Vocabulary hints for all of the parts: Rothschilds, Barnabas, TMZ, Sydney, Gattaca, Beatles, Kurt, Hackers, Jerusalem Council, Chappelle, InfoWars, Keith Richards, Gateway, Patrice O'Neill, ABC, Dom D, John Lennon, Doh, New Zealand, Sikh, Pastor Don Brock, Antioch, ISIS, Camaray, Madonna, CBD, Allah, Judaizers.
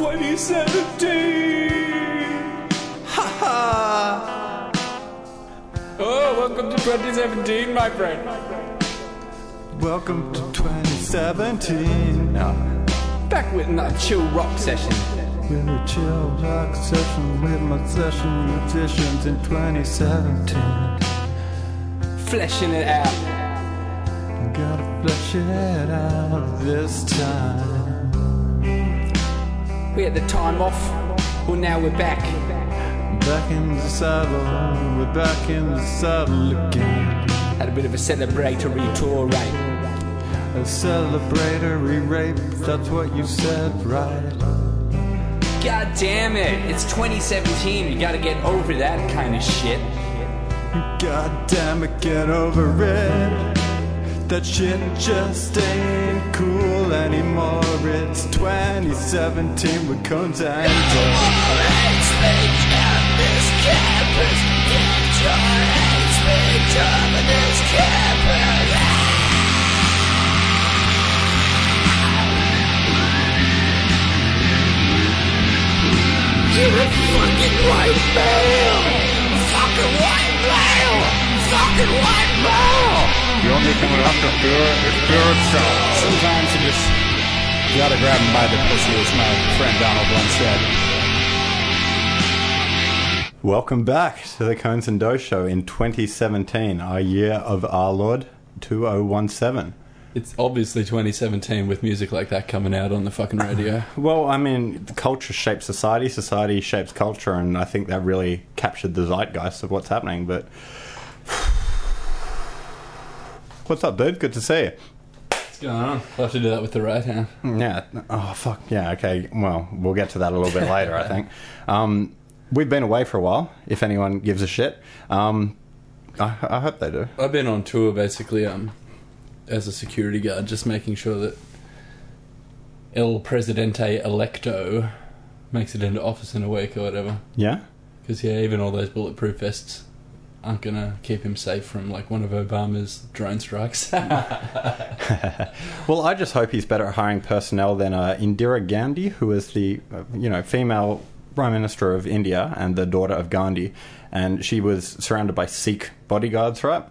2017. Ha ha. Oh, welcome to 2017, my friend. Welcome to 2017. Back with my chill rock session. With a chill rock session with my session musicians in 2017. Fleshing it out. Gotta flesh it out this time. We had the time off. Well, now we're back. Back in the saddle. We're back in the saddle again. Had a bit of a celebratory tour, right? A celebratory rape. That's what you said, right? God damn it. It's 2017. You gotta get over that kind of shit. God damn it, get over it. That shit just ain't cool anymore. It's 2017 with Conez and Doh. Your hate speech on this campus. Get your hate speech on this campus. You're a fucking white male. Fucking white male. Fucking white male. The only thing left to do is do itself. Sometimes you just, you gotta grab him by the pussy, as my friend Donald once said. Welcome back to the Conez and Doh Show in 2017, our year of our Lord 2017. It's obviously 2017 with music like that coming out on the fucking radio. Well, I mean, culture shapes society, society shapes culture, and I think that really captured the zeitgeist of what's happening, but... What's up, dude? Good to see you. What's going on? I'll have to do that with the right hand. Yeah. Oh, fuck. Yeah, okay. Well, we'll get to that a little bit later, I think. We've been away for a while, if anyone gives a shit. I hope they do. I've been on tour, basically, as a security guard, just making sure that El Presidente Electo makes it into office in a week or whatever. Yeah? Because, yeah, even all those bulletproof vests... aren't going to keep him safe from, like, one of Obama's drone strikes. Well, I just hope he's better at hiring personnel than Indira Gandhi, who is the, female Prime Minister of India and the daughter of Gandhi. And she was surrounded by Sikh bodyguards, right?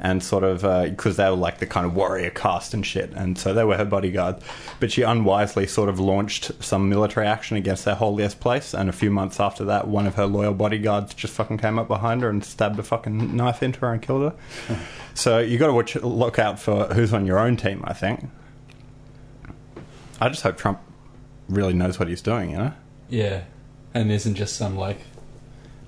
And sort of, because they were, like, the kind of warrior caste and shit. And so they were her bodyguards. But she unwisely sort of launched some military action against their whole ass place. And a few months after that, one of her loyal bodyguards just fucking came up behind her and stabbed a fucking knife into her and killed her. So you got to look out for who's on your own team, I think. I just hope Trump really knows what he's doing, you know? Yeah. And isn't just some, like,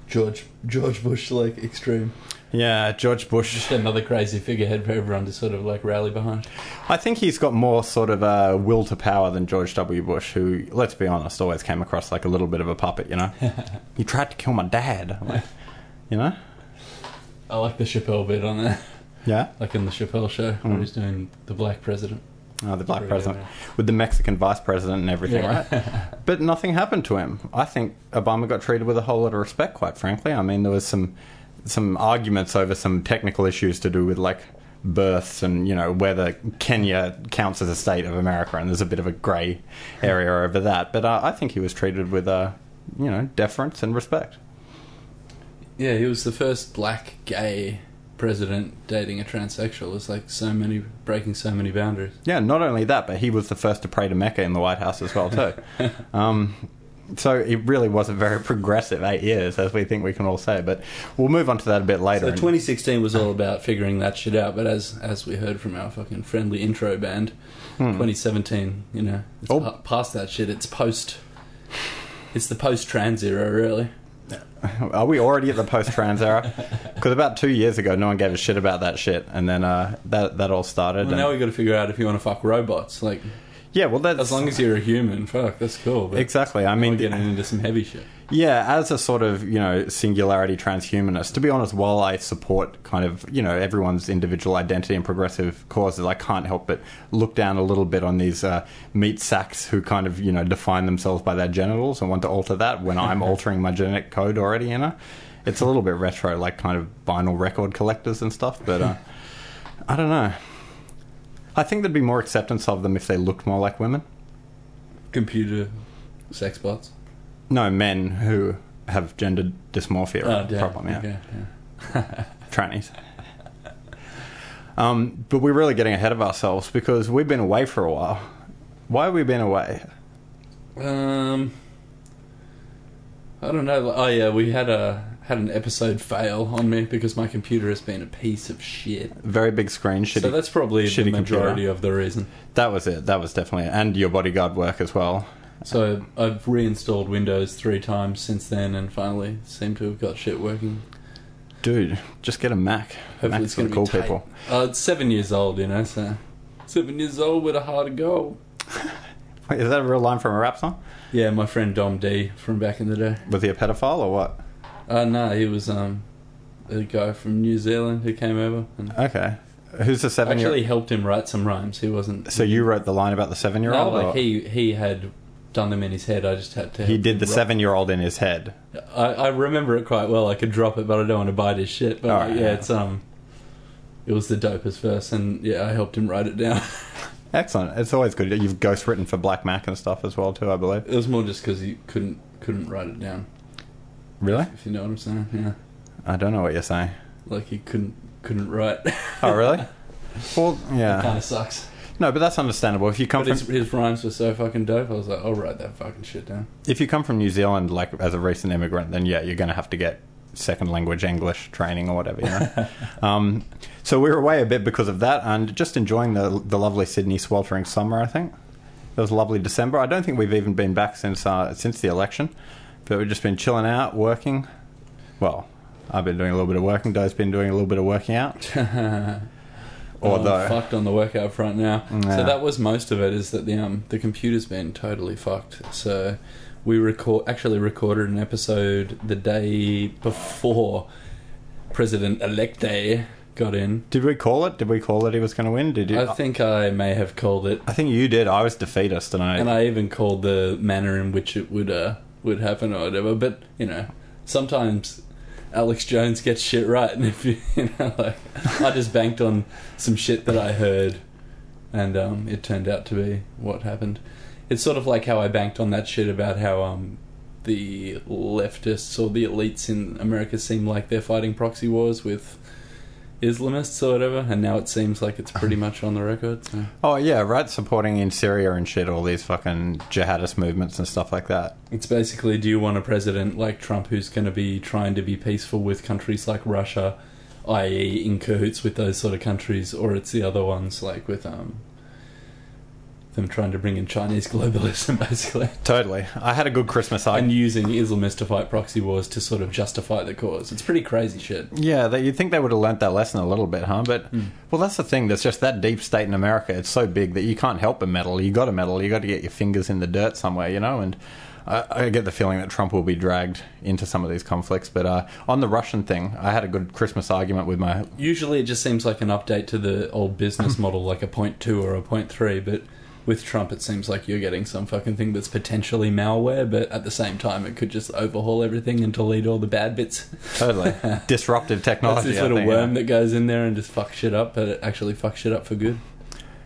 George Bush, like, extreme... Yeah, George Bush. Just another crazy figurehead for everyone to sort of, like, rally behind. I think he's got more sort of a will to power than George W. Bush, who, let's be honest, always came across like a little bit of a puppet, you know? You tried to kill my dad. Like, you know? I like the Chappelle bit on there. Yeah? Like in the Chappelle show, where he's doing the black president. Oh, the black president. With the Mexican vice president and everything, yeah. Right? But nothing happened to him. I think Obama got treated with a whole lot of respect, quite frankly. I mean, there was some arguments over some technical issues to do with, like, births and, whether Kenya counts as a state of America, and there's a bit of a grey area over that. But I think he was treated with, deference and respect. Yeah, he was the first black gay president dating a transsexual. It's like breaking so many boundaries. Yeah, not only that, but he was the first to pray to Mecca in the White House as well, too. So it really wasn't very progressive 8 years, as we think we can all say. But we'll move on to that a bit later. So 2016 was all about figuring that shit out. But as we heard from our fucking friendly intro band, 2017, it's past that shit. It's post. It's the post-trans era, really. Are we already at the post-trans era? Because about 2 years ago, no one gave a shit about that shit, and then that all started. Well, now we got to figure out if you want to fuck robots, like. Yeah, well, that's... As long as you're a human, fuck, that's cool. But exactly, I mean... Getting into some heavy shit. Yeah, as a sort of, singularity transhumanist, to be honest, while I support kind of, everyone's individual identity and progressive causes, I can't help but look down a little bit on these meat sacks who kind of, define themselves by their genitals and want to alter that when I'm altering my genetic code already, It's a little bit retro, like kind of vinyl record collectors and stuff, but I don't know. I think there'd be more acceptance of them if they looked more like women. Computer Sex bots? No, men who have gender dysmorphia problem. Yeah. Okay, yeah. Trannies. But we're really getting ahead of ourselves because we've been away for a while. Why have we been away? I don't know. Oh yeah, we had an episode fail on me because my computer has been a piece of shit. Very big screen, shitty. So that's probably the majority computer. Of the reason. That was it. That was definitely it. And your bodyguard work as well. So I've reinstalled Windows 3 times since then and finally seem to have got shit working. Dude, just get a Mac. Hopefully Mac's it's going to cool tight. People. It's 7 years old, you know, so... 7 years old with a hard goal. Wait, is that a real line from a rap song? Yeah, my friend Dom D from back in the day. Was he a pedophile or what? No, he was a guy from New Zealand who came over. And okay. Who's the 7-year-old? Actually helped him write some rhymes. He wasn't... So you wrote the line about the 7-year-old? No, like he had... done them in his head. I just had to. He did the 7-year-old in his head. I remember it quite well. I could drop it, but I don't want to bite his shit. But right, yeah, it's it was the dopest verse, and yeah, I helped him write it down. Excellent. It's always good. You've ghost written for Black Mac and stuff as well too, I believe. It was more just because he couldn't write it down. Really? If you know what I'm saying? Yeah. I don't know what you're saying. Like he couldn't write. Oh really? Well, yeah. That kind of sucks. No, but that's understandable. If you come but from his rhymes were so fucking dope, I was like, I'll write that fucking shit down. If you come from New Zealand, like as a recent immigrant, then yeah, you're going to have to get second language English training or whatever. You know? So we were away a bit because of that, and just enjoying the lovely Sydney sweltering summer. I think it was a lovely December. I don't think we've even been back since the election, but we've just been chilling out, working. Well, I've been doing a little bit of working. Doh's been doing a little bit of working out. I'm fucked on the workout front now. Yeah. So that was most of it, is that the computer's been totally fucked. So we recorded an episode the day before President Electo got in. Did we call it? Did we call that he was going to win? Did you? I think I may have called it. I think you did. I was defeatist, and I even called the manner in which it would happen or whatever. But you know, sometimes Alex Jones gets shit right, and if you know, like, I just banked on some shit that I heard, and it turned out to be what happened. It's sort of like how I banked on that shit about how the leftists or the elites in America seem like they're fighting proxy wars with Islamists or whatever, and now it seems like it's pretty much on the record. So. Oh yeah, right, supporting in Syria and shit, all these fucking jihadist movements and stuff like that. It's basically, do you want a president like Trump who's going to be trying to be peaceful with countries like Russia, i.e. in cahoots with those sort of countries, or it's the other ones, like with them trying to bring in Chinese globalism, basically. Totally. I had a good Christmas argument. And using Islamists to fight proxy wars to sort of justify the cause. It's pretty crazy shit. Yeah, you'd think they would have learnt that lesson a little bit, huh? But, well, that's the thing. There's just that deep state in America. It's so big that you can't help but meddle. You got to meddle. You got to get your fingers in the dirt somewhere, you know? And I get the feeling that Trump will be dragged into some of these conflicts. But on the Russian thing, I had a good Christmas argument with my... Usually it just seems like an update to the old business model, like a 0.2 or a 0.3, but... With Trump, it seems like you're getting some fucking thing that's potentially malware, but at the same time, it could just overhaul everything and delete all the bad bits. Totally. Disruptive technology. That's this little worm that goes in there and just fucks shit up, but it actually fucks shit up for good.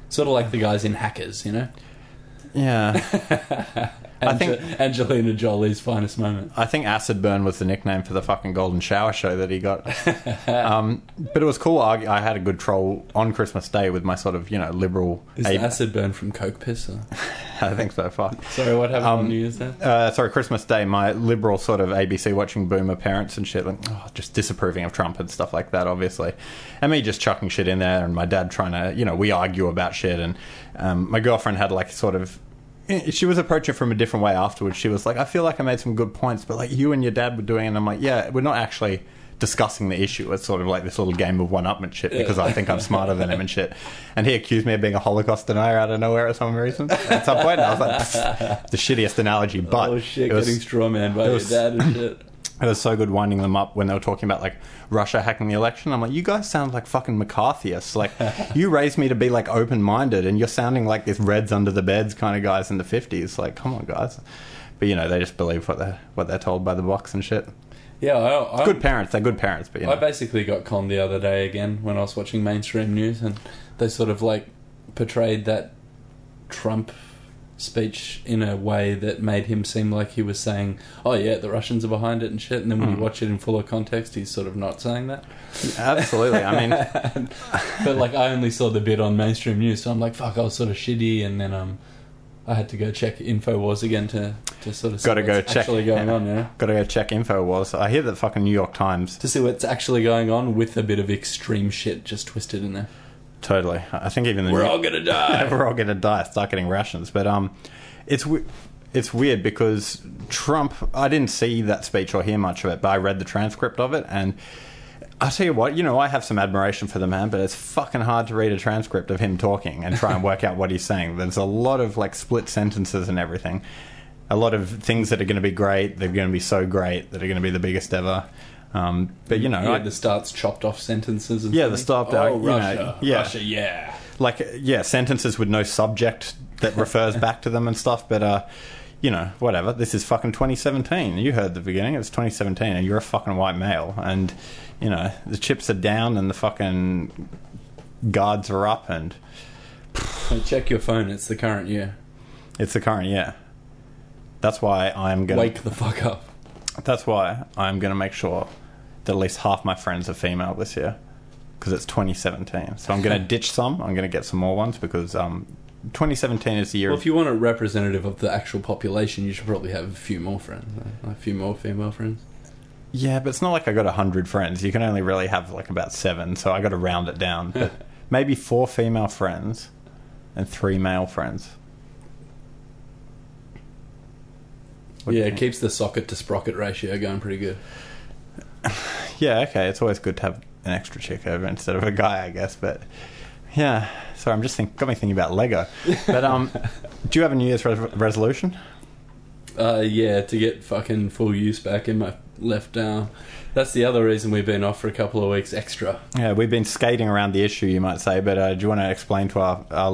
Sort of like the guys in Hackers, you know? Yeah. I think Angelina Jolie's finest moment. I think Acid Burn was the nickname for the fucking Golden Shower show that he got. But it was cool. I had a good troll on Christmas Day with my sort of, you know, liberal... Is Acid Burn from Coke Piss? Or? I think so, fuck. Sorry, what happened on New Year's Day? Sorry, Christmas Day, my liberal sort of ABC watching boomer parents and shit, like, just disapproving of Trump and stuff like that, obviously. And me just chucking shit in there, and my dad trying to, you know, we argue about shit, and my girlfriend had, like, sort of... She was approaching it from a different way afterwards. She was like, I feel like I made some good points, but like you and your dad were doing it. And I'm like, yeah, we're not actually discussing the issue. It's sort of like this little game of one-upmanship because I think I'm smarter than him and shit. And he accused me of being a Holocaust denier out of nowhere at some reason. At some point, and I was like, the shittiest analogy, but... Oh shit, it was, getting straw man by your dad and shit. It was so good winding them up when they were talking about, like, Russia hacking the election. I'm like, you guys sound like fucking McCarthyists. Like, you raised me to be, like, open-minded, and you're sounding like this Reds under the beds kind of guys in the 50s. Like, come on, guys. But, you know, they just believe what they're told by the box and shit. Yeah, I good parents. They're good parents, but, you know. I basically got conned the other day again when I was watching mainstream news, and they sort of, like, portrayed that Trump speech in a way that made him seem like he was saying, oh yeah, the Russians are behind it and shit, and then when you watch it in fuller context, he's sort of not saying that. Absolutely. I mean, but like, I only saw the bit on mainstream news, so I'm like, fuck, I was sort of shitty, and then I had to go check InfoWars again to sort of see what's actually going on, yeah. Gotta go check InfoWars. I hear the fucking New York Times. To see what's actually going on with a bit of extreme shit just twisted in there. Totally. I think even... We're all gonna die. We're all gonna die. Start getting rations. But it's weird because Trump... I didn't see that speech or hear much of it, but I read the transcript of it, and... I'll tell you what, you know, I have some admiration for the man, but it's fucking hard to read a transcript of him talking and try and work out what he's saying. There's a lot of, like, split sentences and everything. A lot of things that are going to be great, they're going to be so great, that are going to be the biggest ever. But, you know... Yeah, the starts chopped off sentences and the start... Oh, Russia, you know, yeah. Russia, yeah. Like, yeah, sentences with no subject that refers back to them and stuff, but... you know, whatever. This is fucking 2017. You heard the beginning. It was 2017, and you're a fucking white male. And, you know, the chips are down and the fucking guards are up. And check your phone. It's the current year. It's the current year. That's why I'm going to... Wake the fuck up. That's why I'm going to make sure that at least half my friends are female this year. Because it's 2017. So I'm going to ditch some. I'm going to get some more ones because... 2017 is the year... Well, if you want a representative of the actual population, you should probably have a few more friends. A few more female friends. Yeah, but it's not like I got 100 friends. You can only really have, like, about 7, so I got to round it down. But maybe 4 female friends and 3 male friends. Yeah, it keeps the socket-to-sprocket ratio going pretty good. Yeah, okay. It's always good to have an extra chick over instead of a guy, I guess, but... Yeah, sorry, I'm just got me thinking about Lego. But do you have a New Year's resolution? Yeah, to get fucking full use back in my left arm. That's the other reason we've been off for a couple of weeks extra. Yeah, we've been skating around the issue, you might say. But do you want to explain to our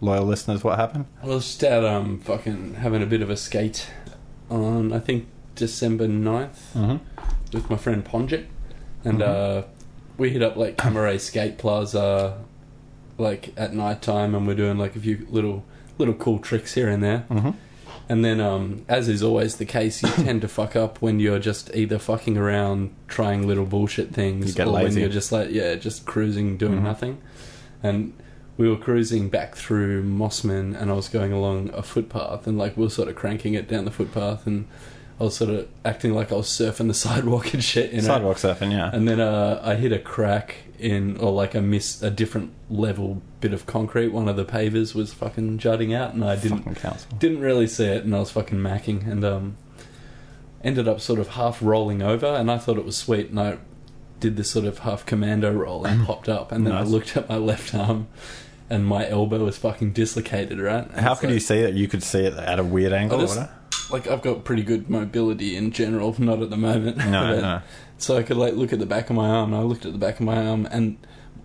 loyal listeners what happened? I was just out fucking having a bit of a skate on, I think, December 9th with my friend Ponjit. And we hit up, like, Camaray Skate Plaza... like at night time, and we're doing like a few little cool tricks here and there, and then as is always the case, you tend to fuck up when you're just either fucking around trying little bullshit things, you get lazy. When you're just like just cruising doing nothing. And we were cruising back through Mossman, and I was going along a footpath, and like we were sort of cranking it down the footpath, and I was sort of acting like I was surfing the sidewalk and shit. You know? Sidewalk surfing, yeah. And then I hit a crack in, or like a different level bit of concrete. One of the pavers was fucking jutting out, and I didn't really see it, and I was fucking macking, and ended up sort of half rolling over, and I thought it was sweet, and I did this sort of half commando roll and popped up, and then I looked at my left arm. And my elbow was fucking dislocated, right? And how could you see it? You could see it at a weird angle, wasn't it? Like, I've got pretty good mobility in general, not at the moment. No. So I could, like, look at the back of my arm, and I looked at the back of my arm, and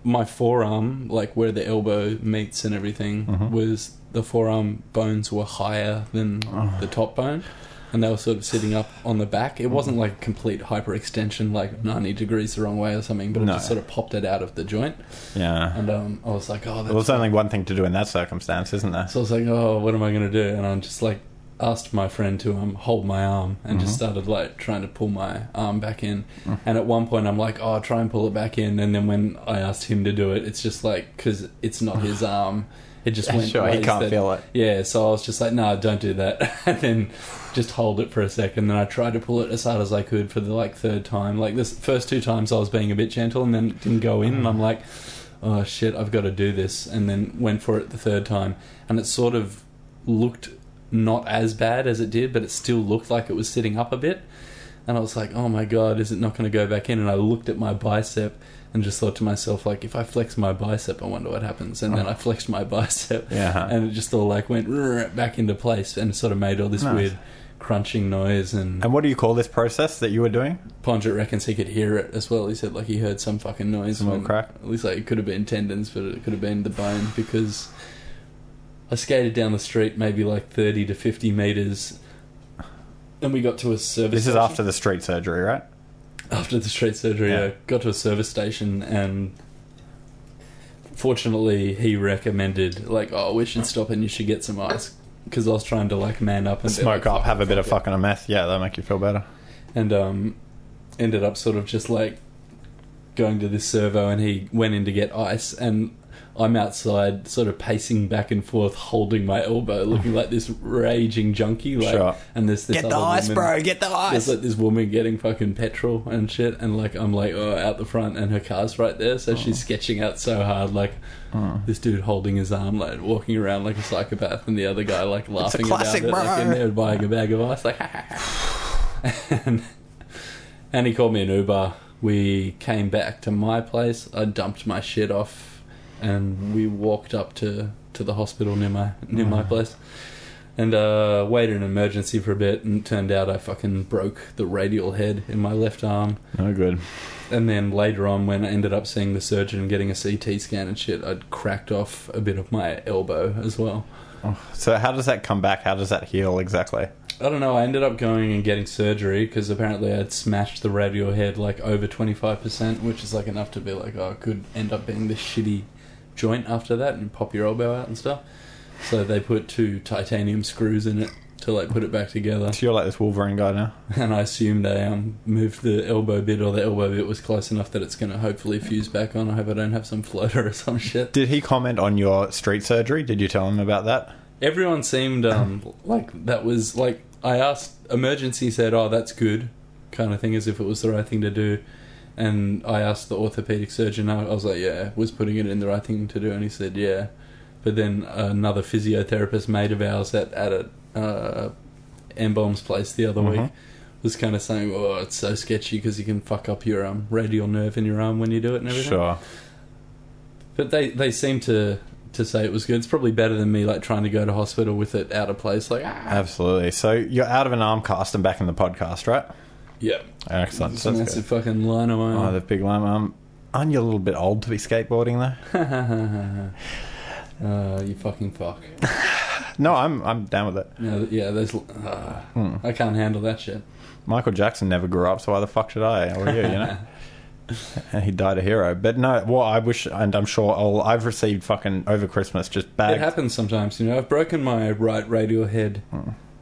my forearm, like, where the elbow meets and everything, was the forearm bones were higher than the top bone, and they were sort of sitting up on the back. It wasn't, like, complete hyperextension, like, 90 degrees the wrong way or something, but it just sort of popped it out of the joint. Yeah. And I was like, oh... That's there's only one thing to do in that circumstance, isn't there? So I was like, oh, what am I going to do? And I just, like, asked my friend to hold my arm and just started, like, trying to pull my arm back in. And at one point, I'm like, oh, try and pull it back in. And then when I asked him to do it, it's just, like, because it's not his arm... It just went he can't feel it. Yeah, so I was just like, no, don't do that. And then just hold it for a second. Then I tried to pull it as hard as I could for the, like, third time. Like, this first 2 times I was being a bit gentle, and then it didn't go in. And I'm like, oh, shit, I've got to do this. And then went for it the third time. And it sort of looked not as bad as it did, but it still looked like it was sitting up a bit. And I was like, oh, my God, is it not going to go back in? And I looked at my bicep and just thought to myself, like, if I flex my bicep, I wonder what happens. And then I flexed my bicep, and it just all, like, went back into place and sort of made all this weird crunching noise. And what do you call this process that you were doing? Ponjit reckons he could hear it as well. He said, like, he heard some fucking noise. Some little crack. At least, like, it could have been tendons, but it could have been the bone, because I skated down the street maybe, like, 30 to 50 metres... And we got to a service station. This is after the street surgery, right? After the street surgery, I got to a service station, and fortunately he recommended, like, oh, we should stop and you should get some ice. because I was trying to like man up and smoke up, have a bit of fucking a meth. Yeah, that'll make you feel better. And ended up sort of just like going to this servo, and he went in to get ice, and I'm outside sort of pacing back and forth, holding my elbow, looking like this raging junkie. Like, sure. And there's this get the ice, woman, bro, get the ice. There's like this woman getting fucking petrol and shit, and like I'm like, oh, out the front, and her car's right there, so she's sketching out so hard, like this dude holding his arm, like walking around like a psychopath, and the other guy like laughing classic, about it, like in there buying a bag of ice, like and he called me an Uber. We came back to my place. I dumped my shit off. And we walked up to the hospital near my place, and waited an emergency for a bit. And it turned out I fucking broke the radial head in my left arm. Oh, good. And then later on, when I ended up seeing the surgeon and getting a CT scan and shit, I'd cracked off a bit of my elbow as well. Oh, so how does that come back? How does that heal exactly? I don't know. I ended up going and getting surgery because apparently I'd smashed the radial head like over 25%, which is like enough to be like, oh, it could end up being this shitty joint after that, and pop your elbow out and stuff. So they put two titanium screws in it to like put it back together. So you're like this Wolverine guy now. And I assume they moved the elbow bit, or the elbow bit was close enough that it's going to hopefully fuse back on. I hope I don't have some floater or some shit. Did he comment on your street surgery? Did you tell him about that? Everyone seemed like that was like, I asked emergency, said, oh, that's good kind of thing, as if it was the right thing to do. And I asked the orthopedic surgeon, I was like, yeah, was putting it in the right thing to do? And he said, yeah. But then another physiotherapist mate of ours at Embalm's place the other week was kind of saying, oh, it's so sketchy because you can fuck up your radial nerve in your arm when you do it and everything. Sure. But they seem to say it was good. It's probably better than me like trying to go to hospital with it out of place. Like, absolutely. So you're out of an arm cast and back in the podcast, right? Yeah. Excellent. That's massive fucking lino arm. Oh, the big lino arm. Aren't you a little bit old to be skateboarding though? You fucking fuck. No, I'm down with it. Yeah, there's I can't handle that shit. Michael Jackson never grew up, so why the fuck should I? Or you know? And he died a hero. But no, well, I wish, and I'm sure I've received fucking over Christmas just bags. It happens sometimes, you know. I've broken my right radial head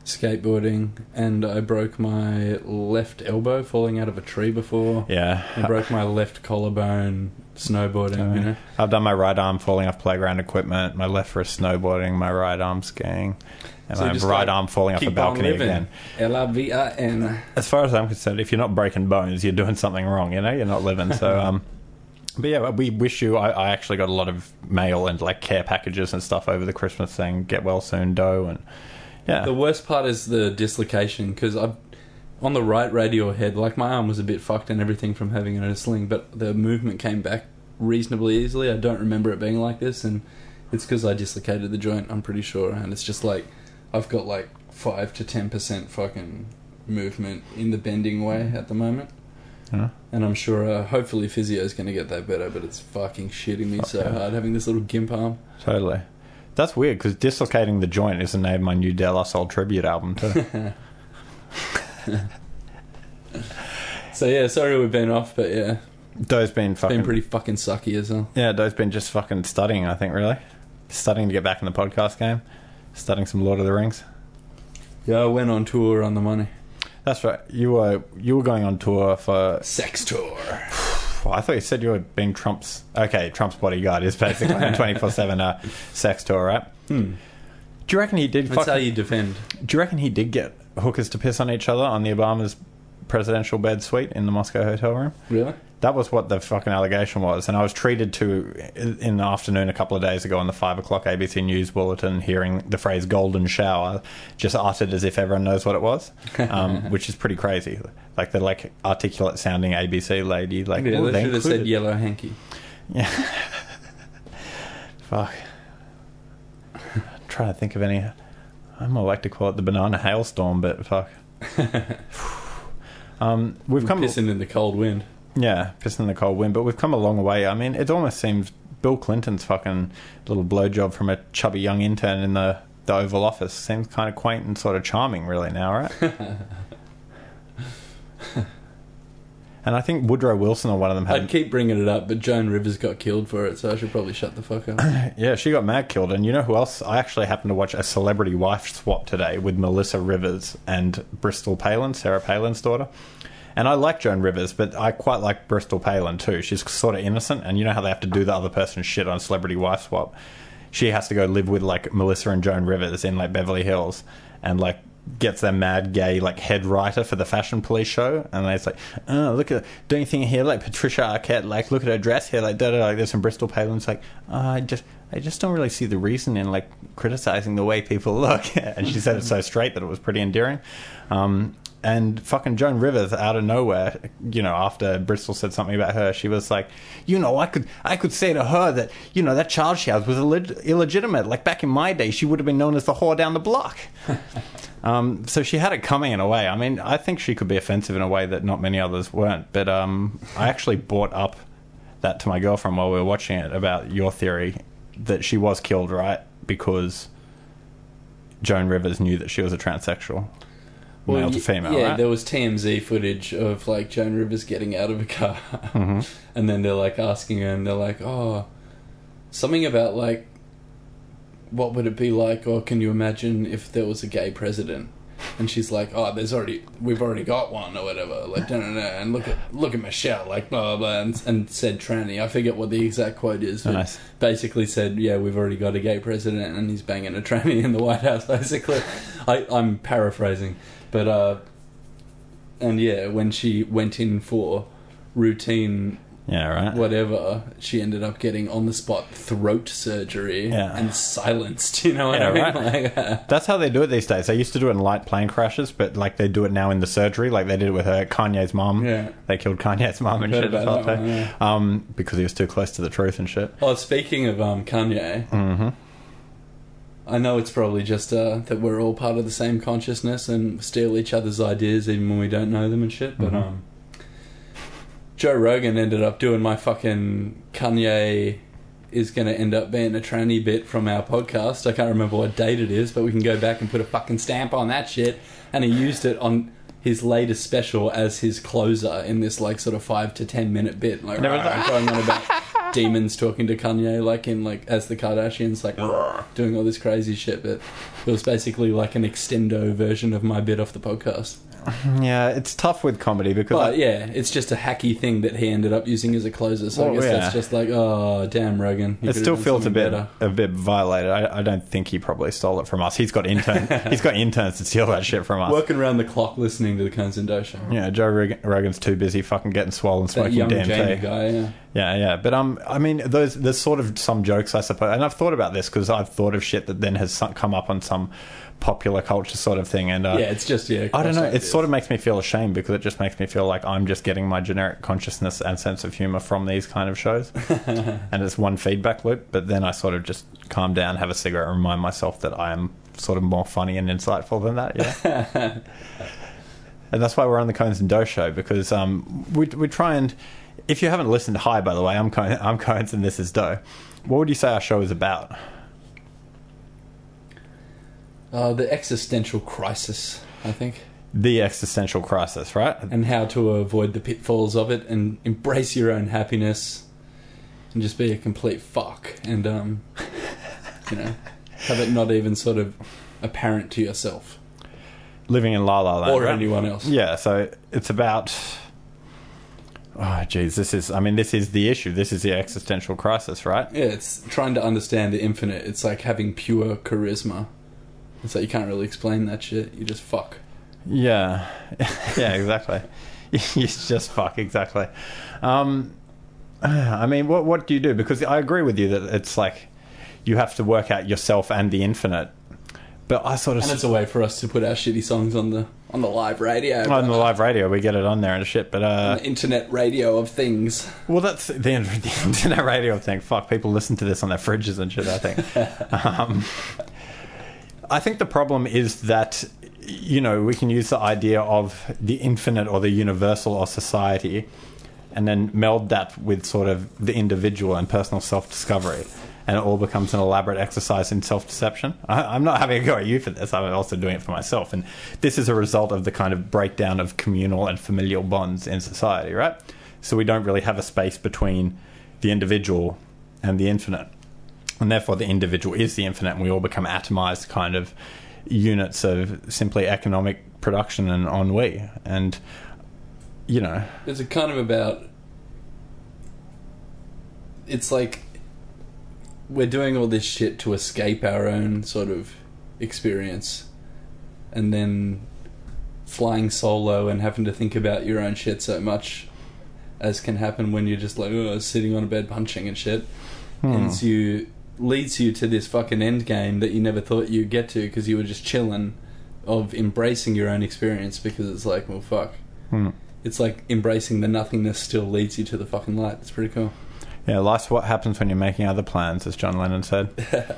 skateboarding, and I broke my left elbow falling out of a tree before. Yeah. I broke my left collarbone snowboarding, you know. I've done my right arm falling off playground equipment, my left wrist snowboarding, my right arm skiing, and so my right arm falling off a balcony again. L-I-V-I-N. As far as I'm concerned, if you're not breaking bones, you're doing something wrong, you know? You're not living, so... But yeah, we wish you... I actually got a lot of mail and, like, care packages and stuff over the Christmas thing. Get well soon, Doh, and... Yeah. The worst part is the dislocation, because on the right radial head, like my arm was a bit fucked and everything from having it in a sling, but the movement came back reasonably easily. I don't remember it being like this, and it's because I dislocated the joint, I'm pretty sure, and it's just like I've got like 5 to 10% fucking movement in the bending way at the moment. Huh? And I'm sure hopefully physio's going to get that better, but it's fucking shitting me so hard having this little gimp arm. Totally. That's weird, because Dislocating the Joint is the name of my new De La Soul tribute album, too. So, yeah, sorry we've been off, but, yeah. Doh's been fucking... Been pretty fucking sucky as well. Yeah, Doh's been just fucking studying, I think, really. Studying to get back in the podcast game. Studying some Lord of the Rings. Yeah, I went on tour on the money. That's right. You were going on tour for... Sex tour. I thought you said you were being Trump's... Okay, Trump's bodyguard is basically a 24/7 sex tour, right? Hmm. Do you reckon he did... That's how you defend. Do you reckon he did get hookers to piss on each other on the Obama's presidential bed suite in the Moscow hotel room? Really? That was what the fucking allegation was. And I was treated to, in the afternoon a couple of days ago on the 5 o'clock ABC News Bulletin, hearing the phrase golden shower just uttered as if everyone knows what it was, which is pretty crazy. Like the like articulate sounding ABC lady. Like, yeah, they should have said yellow hanky. Yeah. Fuck. I'm trying to think of any. I might like to call it the banana hailstorm, but fuck. We're come pissing in the cold wind. Yeah, pissing in the cold wind, but we've come a long way. I mean, it almost seems Bill Clinton's fucking little blowjob from a chubby young intern in the Oval Office seems kind of quaint and sort of charming, really, now, right? And I think Woodrow Wilson or one of them had... I'd keep bringing it up, but Joan Rivers got killed for it, so I should probably shut the fuck up. Yeah, she got mad killed. And you know who else? I actually happened to watch a celebrity wife swap today with Melissa Rivers and Bristol Palin, Sarah Palin's daughter. And I like Joan Rivers, but I quite like Bristol Palin too. She's sort of innocent, and you know how they have to do the other person's shit on celebrity wife swap? She has to go live with, like, Melissa and Joan Rivers in, like, Beverly Hills and, like, gets their mad gay, like, head writer for the Fashion Police show, and they're like, oh, look at, don't you think here, like, Patricia Arquette, like, look at her dress here, like, da-da, like this, and Bristol Palin's like, oh, I just don't really see the reason in, like, criticizing the way people look. And she said it so straight that it was pretty endearing. And fucking Joan Rivers, out of nowhere, you know, after Bristol said something about her, she was like, you know, I could say to her that, you know, that child she has was illegitimate. Like, back in my day, she would have been known as the whore down the block. So she had it coming in a way. I mean, I think she could be offensive in a way that not many others weren't. But I actually brought up that to my girlfriend while we were watching it, about your theory that she was killed, right? Because Joan Rivers knew that she was a transsexual. Well, male to female, yeah, right? There was TMZ footage of, like, Joan Rivers getting out of a car. Mm-hmm. And then they're, like, asking her, and they're like, oh, something about, like, what would it be like, or can you imagine if there was a gay president? And she's like, oh, we've already got one, or whatever. Like, no, and look at Michelle, like, blah, blah, blah, and said tranny. I forget what the exact quote is, but nice. Basically said, yeah, we've already got a gay president, and he's banging a tranny in the White House, basically. I'm paraphrasing. But, and yeah, when she went in for routine, yeah, right, whatever, she ended up getting on-the-spot throat surgery, yeah, and silenced, you know what, yeah, I mean? Right. Like, that's how they do it these days. They used to do it in light plane crashes, but, like, they do it now in the surgery, like they did it with her, Kanye's mom. Yeah. They killed Kanye's mom and shit. Yeah. Because he was too close to the truth and shit. Oh, speaking of Kanye... Mm-hmm. I know it's probably just that we're all part of the same consciousness and steal each other's ideas even when we don't know them and shit, but mm-hmm. Joe Rogan ended up doing my fucking Kanye is going to end up being a tranny bit from our podcast. I can't remember what date it is, but we can go back and put a fucking stamp on that shit, and he used it on his latest special as his closer in this, like, sort of 5 to 10 minute bit. Like, going on about demons talking to Kanye, like, in, like, as the Kardashians, like, doing all this crazy shit, but it was basically like an extendo version of my bit off the podcast. Yeah, it's tough with comedy because... But, yeah, it's just a hacky thing that he ended up using as a closer, so, well, I guess, yeah, that's just like, oh, damn, Rogan. It still feels a bit violated. I don't think he probably stole it from us. He's got interns to steal that shit from us. Working around the clock listening to the Conez and Doh show. Yeah, Joe Rogan's too busy fucking getting swollen, smoking damn tea guy, yeah. Yeah. But, I mean, there's sort of some jokes, I suppose, and I've thought about this because I've thought of shit that then has come up on some popular culture sort of thing, and I don't know, it sort of makes me feel ashamed because it just makes me feel like I'm just getting my generic consciousness and sense of humor from these kind of shows. And it's one feedback loop, but then I sort of just calm down, have a cigarette, and remind myself that I am sort of more funny and insightful than that, yeah. And that's why we're on the Conez and Doh show, because we try and... If you haven't listened, hi, by the way, I'm Conez and this is Doh. What would you say our show is about? The existential crisis, I think. The existential crisis, right? And how to avoid the pitfalls of it and embrace your own happiness and just be a complete fuck and, you know, have it not even sort of apparent to yourself. Living in La La Land. Or anyone else. Yeah, so it's about... Oh, geez, this is the issue. This is the existential crisis, right? Yeah, it's trying to understand the infinite. It's like having pure charisma. It's like you can't really explain that shit. You just fuck. Yeah. Yeah, exactly. You just fuck, exactly. I mean, what do you do? Because I agree with you that it's like you have to work out yourself and the infinite. But I sort of... And it's a way for us to put our shitty songs on the live radio. On the live radio, we get it on there and shit, but... On the internet radio of things. Well, that's the internet radio thing. Fuck, people listen to this on their fridges and shit, I think. I think the problem is that, you know, we can use the idea of the infinite or the universal or society and then meld that with sort of the individual and personal self-discovery. and it all becomes an elaborate exercise in self-deception. I'm not having a go at you for this. I'm also doing it for myself. And this is a result of the kind of breakdown of communal and familial bonds in society, right? So we don't really have a space between the individual and the infinite. And therefore the individual is the infinite, and we all become atomized kind of units of simply economic production and ennui. And, you know... It's a kind of about... It's like we're doing all this shit to escape our own sort of experience, and then flying solo and having to think about your own shit so much as can happen when you're just like, oh, sitting on a bed punching and shit. And you... leads you to this fucking end game that you never thought you'd get to because you were just chilling, of embracing your own experience, because it's like, well, fuck. It's like embracing the nothingness still leads you to the fucking light. It's pretty cool. Yeah, life's what happens when you're making other plans, as John Lennon said. But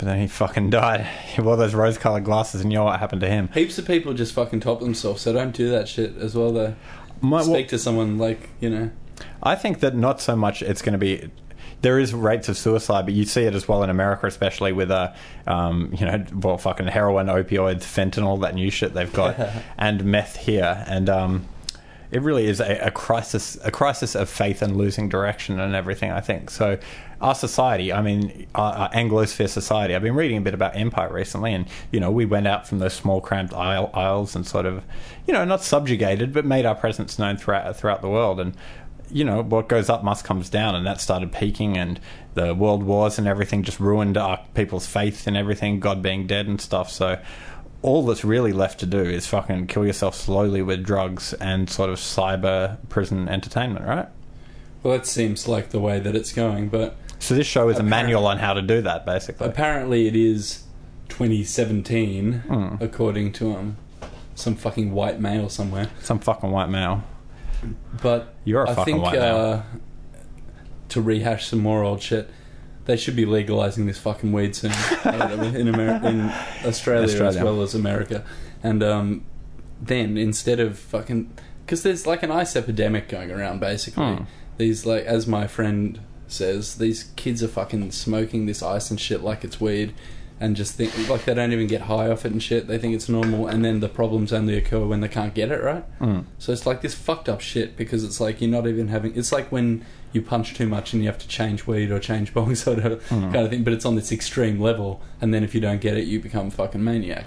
then he fucking died. He wore those rose-coloured glasses and you know what happened to him. Heaps of people just fucking top themselves, so don't do that shit as well, though. Speak to someone, like, you know. I think that not so much it's going to be... There is rates of suicide, but you see it as well in America, especially with, you know, well, fucking heroin, opioids, fentanyl, that new shit they've got, and meth here. And it really is a crisis of faith and losing direction and everything, I think. So our society, I mean, our Anglosphere society, I've been reading a bit about empire recently, and, you know, we went out from those small cramped aisles and sort of, you know, not subjugated, but made our presence known throughout the world. And, you know, what goes up must comes down, and that started peaking, and the world wars and everything just ruined our people's faith and everything, God being dead and stuff. So all that's really left to do is fucking kill yourself slowly with drugs and sort of cyber prison entertainment, right? Well, that seems like the way that it's going, but... So this show is a manual on how to do that, basically. Apparently it is 2017, according to some fucking white male somewhere. Some fucking white male. But you're a I think to rehash some more old shit, they should be legalizing this fucking weed soon in Australia as well as America. And then instead of fucking, because there's like an ice epidemic going around basically. These, like, as my friend says, these kids are fucking smoking this ice and shit like it's weed, and just think like they don't even get high off it and shit. They think it's normal, and then the problems only occur when they can't get it right. So it's like this fucked up shit, because it's like you're not even having... It's like when you punch too much and you have to change weed or change bongs or whatever kind of thing, but it's on this extreme level, and then if you don't get it, you become a fucking maniac.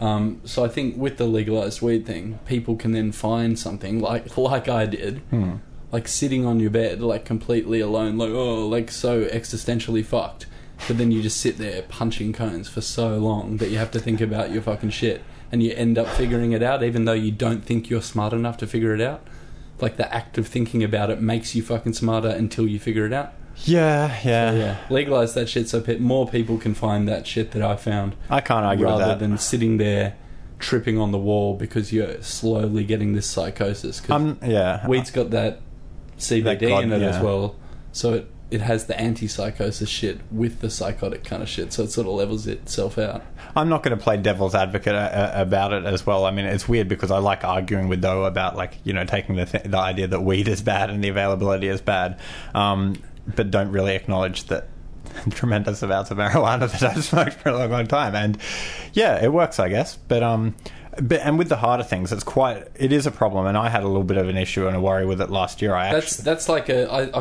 So I think with the legalised weed thing, people can then find something, like I did, like sitting on your bed, like completely alone, like, oh, like so existentially fucked. But then you just sit there punching cones for so long that you have to think about your fucking shit, and you end up figuring it out, even though you don't think you're smart enough to figure it out. Like, the act of thinking about it makes you fucking smarter until you figure it out. So, yeah. Legalise that shit so more people can find that shit that I found. I can't argue with that. Rather than sitting there tripping on the wall because you're slowly getting this psychosis. Cause weed's got that CBD in it as well, so it has the anti-psychosis shit with the psychotic kind of shit, so it sort of levels itself out. I'm not going to play devil's advocate about it as well. I mean, it's weird because I like arguing with Doh about, like, you know, taking the idea that weed is bad and the availability is bad, but don't really acknowledge that tremendous amounts of marijuana that I've smoked for a long time. And yeah, it works, I guess. But and with the harder things, it is a problem, and I had a little bit of an issue and a worry with it last year. I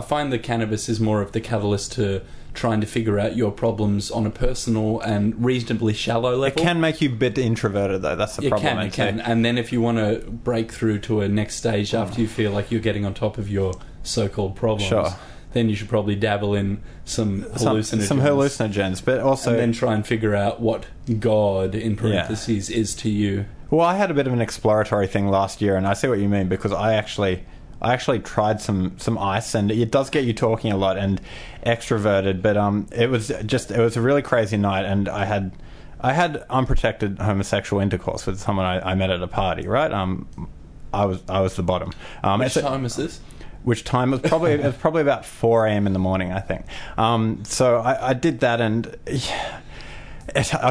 find the cannabis is more of the catalyst to trying to figure out your problems on a personal and reasonably shallow level. It can make you a bit introverted, though. That's the problem. It can. And then if you want to break through to a next stage after you feel like you're getting on top of your so-called problems. Sure. Then you should probably dabble in some hallucinogens, but also... And then try and figure out what God, in parentheses, is to you. Well, I had a bit of an exploratory thing last year, and I see what you mean, because I actually tried some ice, and it does get you talking a lot and extroverted, but it was a really crazy night, and I had unprotected homosexual intercourse with someone I met at a party, right? I was the bottom. Which time is this? Which time? It was probably about 4 a.m. in the morning, I think. So I did that, and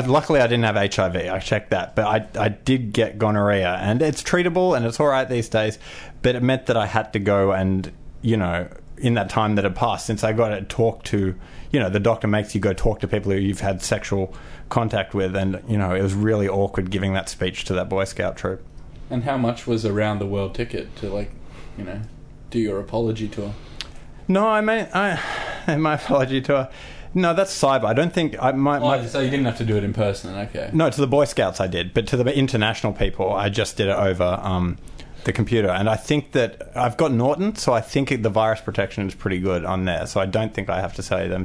luckily I didn't have HIV. I checked that. But I did get gonorrhea, and it's treatable, and it's all right these days. But it meant that I had to go and, you know, in that time that had passed since I got to talk to, you know, the doctor makes you go talk to people who you've had sexual contact with, and, you know, it was really awkward giving that speech to that Boy Scout troop. And how much was a round the world ticket to, like, you know, do your apology tour? No, I mean, my apology tour. No, that's cyber. I don't think... So you didn't have to do it in person, okay. No, to the Boy Scouts I did, but to the international people, I just did it over the computer. And I think that... I've got Norton, so I think the virus protection is pretty good on there, so I don't think I have to say them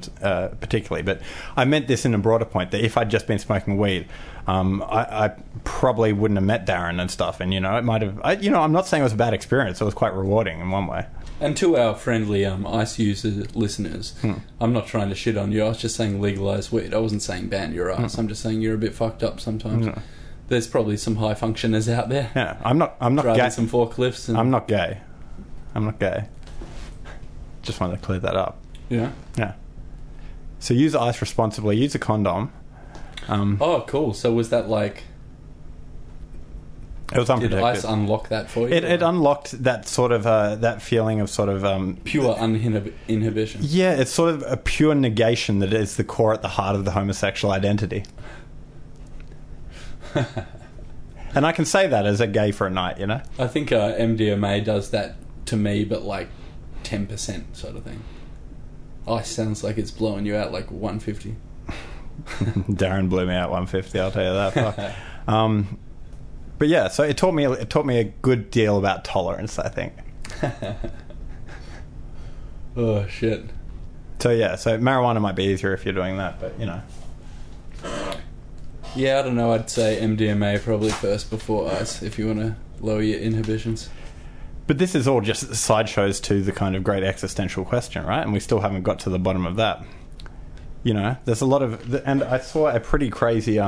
particularly. But I meant this in a broader point, that if I'd just been smoking weed, I probably wouldn't have met Darren and stuff. And, you know, it might have... I'm not saying it was a bad experience. It was quite rewarding in one way. And to our friendly ICE user listeners, I'm not trying to shit on you. I was just saying legalise weed. I wasn't saying ban your ass. I'm just saying you're a bit fucked up sometimes. No. There's probably some high functioners out there. Yeah, I'm not driving gay. Some forklifts. And... I'm not gay. Just wanted to clear that up. Yeah. Yeah. So use ICE responsibly. Use a condom. Oh, cool. So was that like? It was unprotected. Did ICE unlock that for you? It unlocked that sort of that feeling of sort of pure inhibition. Yeah, it's sort of a pure negation that is the core at the heart of the homosexual identity. And I can say that as a gay for a night, you know. I think MDMA does that to me, but like 10% sort of thing. ICE sounds like it's blowing you out like 150. Darren blew me out 150. I'll tell you that. But yeah, so it taught me a good deal about tolerance, I think. Oh shit! So yeah, so marijuana might be easier if you're doing that, but you know. Yeah, I don't know. I'd say MDMA probably first before ICE if you want to lower your inhibitions. But this is all just sideshows to the kind of great existential question, right? And we still haven't got to the bottom of that. You know, there's a lot of, and I saw a pretty crazy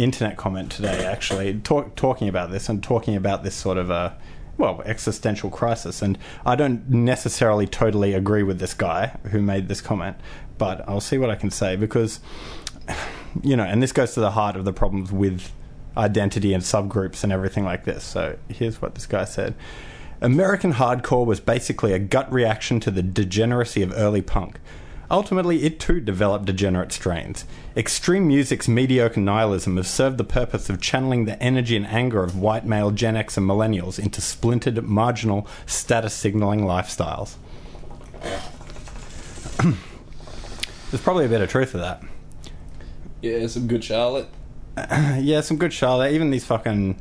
internet comment today actually talking about this and talking about this sort of existential crisis, and I don't necessarily totally agree with this guy who made this comment, but I'll see what I can say, because you know, and this goes to the heart of the problems with identity and subgroups and everything like this. So here's what this guy said. American hardcore was basically a gut reaction to the degeneracy of early punk. Ultimately, it too developed degenerate strains. Extreme music's mediocre nihilism has served the purpose of channeling the energy and anger of white male Gen X and millennials into splintered, marginal, status-signaling lifestyles. There's probably a bit of truth to that. Yeah, some good Charlotte. Even these fucking...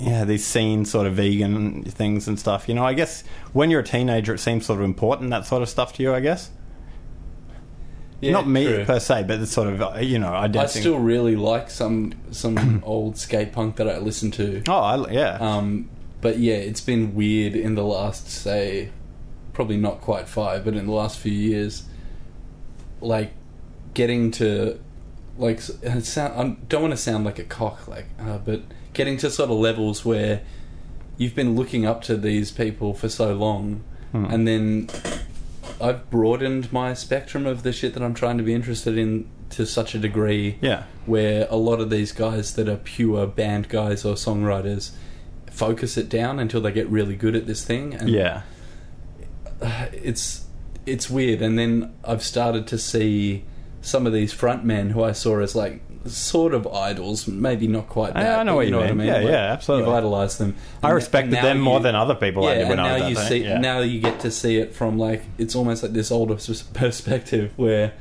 Yeah, these scene sort of vegan things and stuff. You know, I guess when you're a teenager, it seems sort of important, that sort of stuff to you, I guess. Yeah, not me true. Per se, but it's sort of, you know, I still really like some old skate punk that I listen to. Oh, yeah. But yeah, it's been weird in the last, say, probably not quite 5, but in the last few years, like getting to, like, I don't want to sound like a cock, like, but getting to sort of levels where you've been looking up to these people for so long, and then. I've broadened my spectrum of the shit that I'm trying to be interested in to such a degree where a lot of these guys that are pure band guys or songwriters focus it down until they get really good at this thing. And it's weird. And then I've started to see some of these frontmen who I saw as like sort of idols, maybe not quite that. I know what you mean. What I mean. Yeah, like, yeah, absolutely. You've idolized them. I respected them more than other people. Yeah, I did when I was that thing. Now you get to see it from like, it's almost like this older perspective where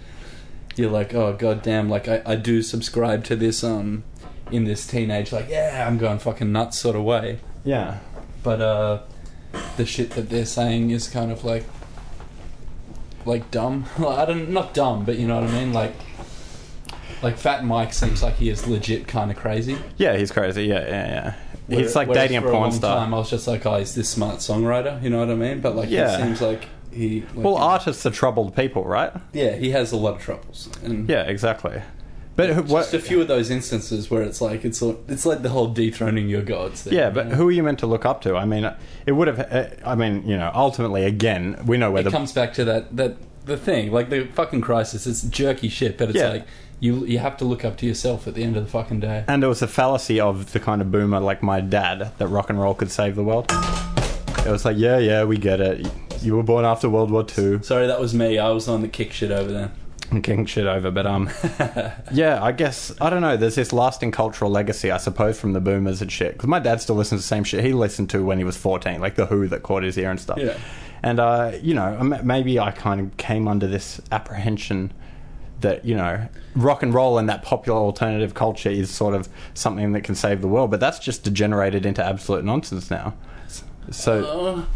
you're like, oh, goddamn, like I do subscribe to this in this teenage, like, yeah, I'm going fucking nuts sort of way. Yeah. But the shit that they're saying is kind of like dumb. Not dumb, but you know what I mean? Like Fat Mike seems like he is legit kind of crazy. Yeah, he's crazy. Yeah. He's like dating a porn star. I was just like, oh, he's this smart songwriter. You know what I mean? But like, it seems like he. Like, well, artists are troubled people, right? Yeah, he has a lot of troubles. And yeah, exactly. But just a few of those instances where it's like the whole dethroning your gods thing. Yeah, but who are you meant to look up to? I mean, it would have. I mean, you know, ultimately, again, we know where it comes back to that the thing, like the fucking crisis. It's jerky shit, but it's like. You have to look up to yourself at the end of the fucking day. And it was a fallacy of the kind of boomer like my dad that rock and roll could save the world. It was like, yeah, we get it. You were born after World War II. Sorry, that was me. I was on the kick shit over there. King shit over, but yeah, I guess, I don't know, there's this lasting cultural legacy, I suppose, from the boomers and shit, because my dad still listens to the same shit he listened to when he was 14, like the Who that caught his ear and stuff. Yeah. And you know, maybe I kind of came under this apprehension that, you know, rock and roll and that popular alternative culture is sort of something that can save the world, but that's just degenerated into absolute nonsense now. So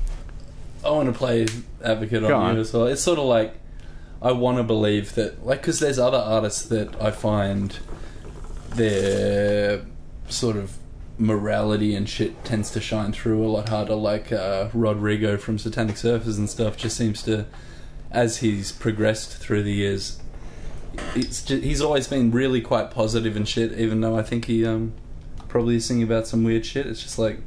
I want to play advocate on you as well. It's sort of like, I want to believe that, like, because there's other artists that I find their sort of morality and shit tends to shine through a lot harder, like Rodrigo from Satanic Surfers and stuff just seems to, as he's progressed through the years, it's just, he's always been really quite positive and shit, even though I think he probably is singing about some weird shit. It's just like,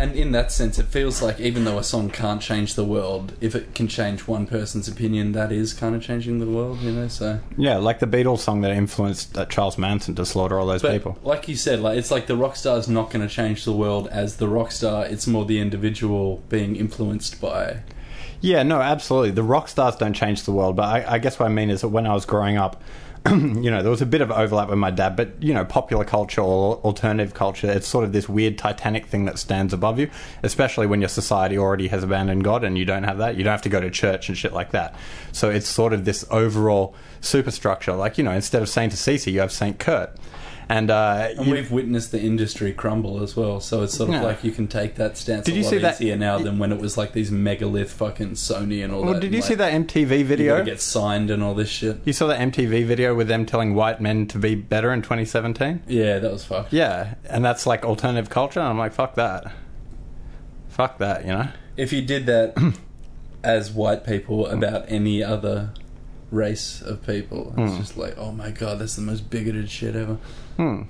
and in that sense, it feels like even though a song can't change the world, if it can change one person's opinion, that is kind of changing the world, you know, so... Yeah, like the Beatles song that influenced Charles Manson to slaughter all those people. Like you said, like, it's like the rock star's not going to change the world as the rock star, it's more the individual being influenced by... Yeah, no, absolutely. The rock stars don't change the world, but I guess what I mean is that when I was growing up, you know, there was a bit of overlap with my dad, but, you know, popular culture or alternative culture, it's sort of this weird Titanic thing that stands above you, especially when your society already has abandoned God and you don't have that. You don't have to go to church and shit like that. So it's sort of this overall superstructure. Like, you know, instead of Saint Assisi, you have Saint Kurt. And we've witnessed the industry crumble as well, so it's sort of like you can take that stance easier now than when it was like these megalith fucking Sony and all that. Did you see that MTV video? You get signed and all this shit. You saw that MTV video with them telling white men to be better in 2017? Yeah, that was fucked. Yeah, and that's like alternative culture, and I'm like, fuck that. Fuck that, you know? If you did that as white people about any other... race of people, it's just like, oh my god, that's the most bigoted shit ever. Yeah,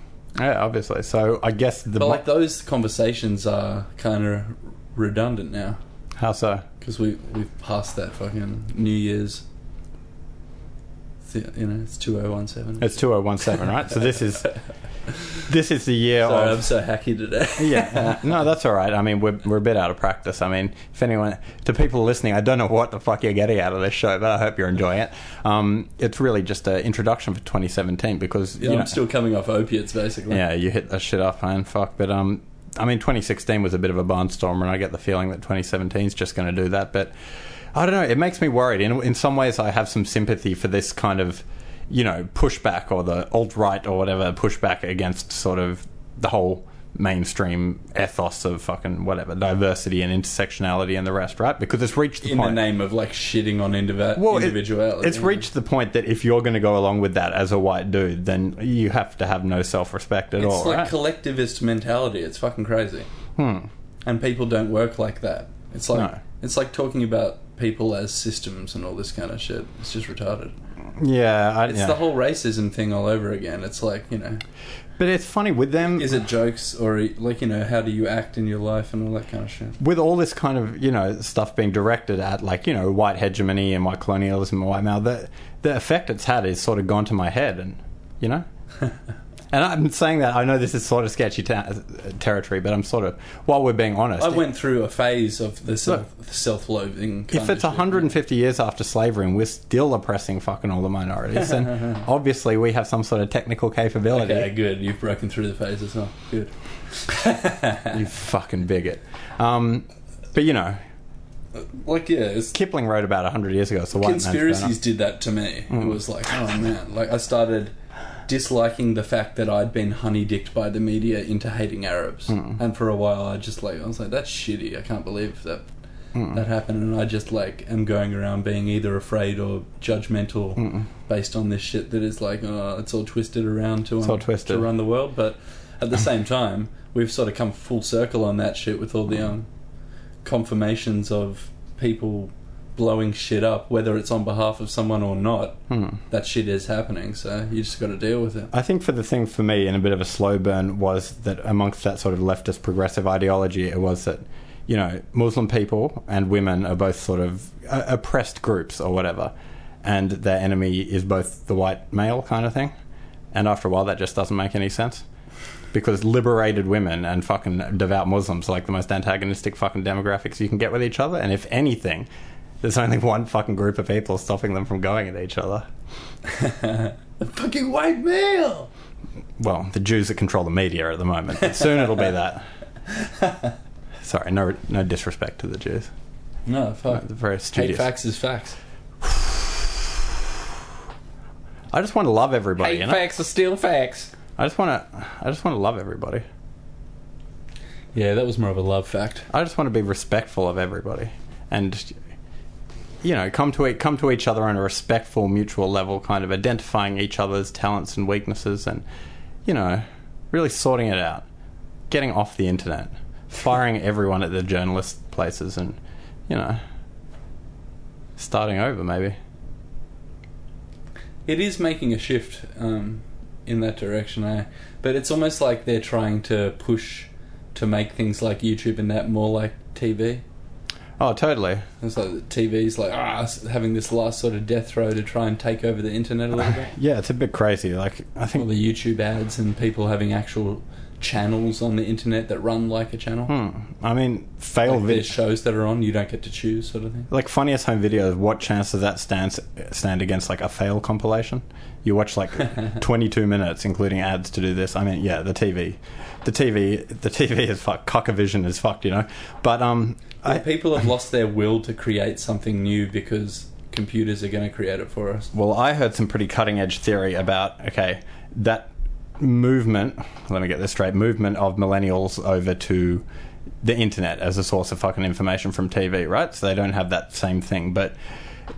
obviously. So I guess the like those conversations are kind of redundant now. How so? Because we've passed that fucking New Year's. You know, it's 2017. It's 2017, right? So this is the year. Sorry, I'm so hacky today. Yeah, no, that's all right. I mean, we're a bit out of practice. I mean, if anyone, to people listening, I don't know what the fuck you're getting out of this show, but I hope you're enjoying it. It's really just an introduction for 2017 because you know, I'm still coming off opiates, basically. Yeah, you hit that shit up, man. Fuck, but I mean, 2016 was a bit of a barnstormer, and I get the feeling that 2017 is just going to do that, but. I don't know, it makes me worried. In some ways, I have some sympathy for this kind of, you know, pushback or the alt-right or whatever pushback against sort of the whole mainstream ethos of fucking whatever, diversity and intersectionality and the rest, right? Because it's reached the point... In the name of, like, shitting on individuality. It's reached the point that if you're going to go along with that as a white dude, then you have to have no self-respect at all, It's like right? collectivist mentality. It's fucking crazy. And people don't work like that. It's like... No. It's like talking about... people as systems and all this kind of shit. It's just retarded. Yeah, it's the whole racism thing all over again. It's like, you know, but it's funny with them. Is it jokes or like, you know, how do you act in your life and all that kind of shit? With all this kind of, you know, stuff being directed at, like, you know, white hegemony and white colonialism and white male, the effect it's had is sort of gone to my head, and you know. And I'm saying that, I know this is sort of sketchy territory, but I'm sort of, while we're being honest... I went through a phase of the self-loathing kind of shit. If it's 150 years after slavery and we're still oppressing fucking all the minorities, then obviously we have some sort of technical capability. Okay, good. You've broken through the phase as well. Good. You fucking bigot. But, you know... Like, yeah, Kipling wrote about 100 years ago, so white man's conspiracies did that to me. It was like, oh, man. Like, I started... disliking the fact that I'd been honey-dicked by the media into hating Arabs, and for a while I was like, that's shitty. I can't believe that that happened, and I just like am going around being either afraid or judgmental based on this shit that is like, oh, it's all twisted around to run the world. But at the same time, we've sort of come full circle on that shit with all the confirmations of people blowing shit up, whether it's on behalf of someone or not. That shit is happening, so you just got to deal with it. I think for the thing for me, and a bit of a slow burn, was that amongst that sort of leftist progressive ideology, it was that, you know, Muslim people and women are both sort of oppressed groups or whatever, and their enemy is both the white male kind of thing. And after a while, that just doesn't make any sense. because liberated women and fucking devout Muslims are like the most antagonistic fucking demographics you can get with each other. And if anything, there's only one fucking group of people stopping them from going at each other. The fucking white male! Well, the Jews that control the media at the moment. But soon it'll be that. Sorry, no disrespect to the Jews. No, fuck. They're very studious. Hate facts is facts. I just want to love everybody. Hate facts are still facts. I just want to love everybody. Yeah, that was more of a love fact. I just want to be respectful of everybody, and you know, come to each other on a respectful, mutual level, kind of identifying each other's talents and weaknesses, and you know, really sorting it out, getting off the internet, firing everyone at the journalist places, and you know, starting over maybe. It is making a shift in that direction, eh? But it's almost like they're trying to push to make things like YouTube and that more like TV. Oh, totally. It's like TV's like having this last sort of death throw to try and take over the internet a little bit. Yeah, it's a bit crazy. Like I think all the YouTube ads and people having actual channels on the internet that run like a channel. I mean, there's shows that are on, you don't get to choose, sort of thing. Like Funniest Home Videos, what chance does that stand against like a fail compilation? You watch like 22 minutes including ads to do this. I mean, yeah, the TV is fucked. Cock-a-vision is fucked, you know. But people have lost their will to create something new because computers are going to create it for us. Well, I heard some pretty cutting edge theory about that movement, let me get this straight, movement of millennials over to the internet as a source of fucking information from TV, right? So they don't have that same thing, but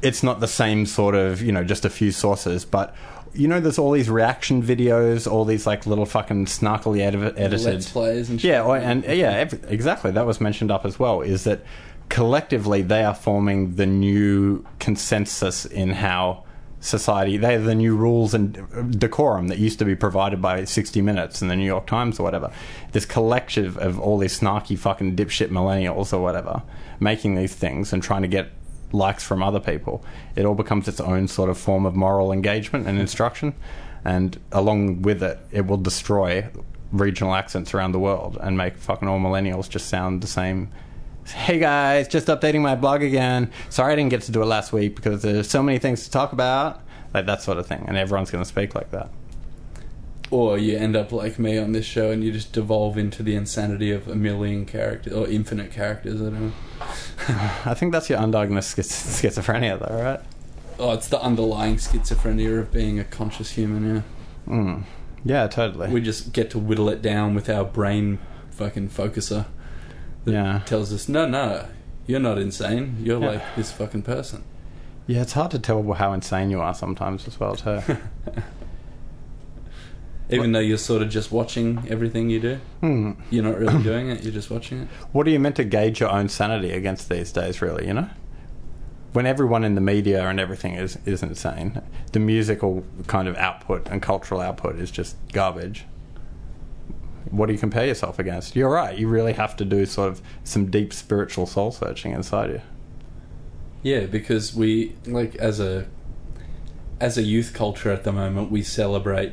it's not the same sort of, you know, just a few sources, but you know, there's all these reaction videos, all these like little fucking snarkily edited Let's plays and shit. Yeah, exactly. That was mentioned up as well, is that collectively they are forming the new consensus in how society, they're the new rules and decorum that used to be provided by 60 Minutes and the New York Times or whatever. This collective of all these snarky fucking dipshit millennials or whatever making these things and trying to get likes from other people. It all becomes its own sort of form of moral engagement and instruction, and along with it, it will destroy regional accents around the world and make fucking all millennials just sound the same. Hey guys, just updating my blog again. Sorry I didn't get to do it last week because there's so many things to talk about. Like that sort of thing. And everyone's going to speak like that. Or you end up like me on this show and you just devolve into the insanity of a million characters or infinite characters. I don't know. I think that's your undiagnosed schizophrenia though, right? Oh, it's the underlying schizophrenia of being a conscious human, yeah. Yeah, totally. We just get to whittle it down with our brain fucking focuser. Yeah, tells us no, you're not insane. You're like this fucking person. Yeah, it's hard to tell how insane you are sometimes as well too. Even though you're sort of just watching everything you do, you're not really doing it. You're just watching it. What are you meant to gauge your own sanity against these days, really? You know, when everyone in the media and everything is insane, the musical kind of output and cultural output is just garbage. What do you compare yourself against? You're right. You really have to do sort of some deep spiritual soul searching inside you. Yeah, because we, like, as a youth culture at the moment, we celebrate.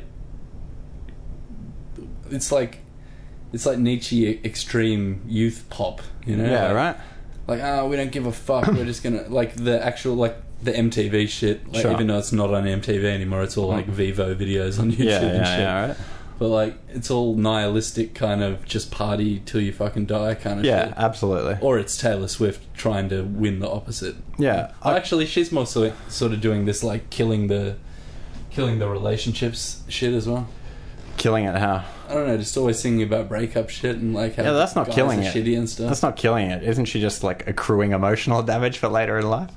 It's like Nietzsche extreme youth pop, you know? Yeah, like, right. Like, we don't give a fuck. We're just gonna like the actual like the MTV shit. Like, sure. Even though it's not on MTV anymore, it's all like Vivo videos on YouTube and shit. Yeah, right. But, like, it's all nihilistic kind of just party till you fucking die kind of shit. Yeah, absolutely. Or it's Taylor Swift trying to win the opposite. Yeah. Actually, she's more sort of doing this, like, killing the relationships shit as well. Killing it how? I don't know, just always singing about breakup shit and, like, how that's not guys killing are it. Shitty and stuff. That's not killing it. Isn't she just, like, accruing emotional damage for later in life?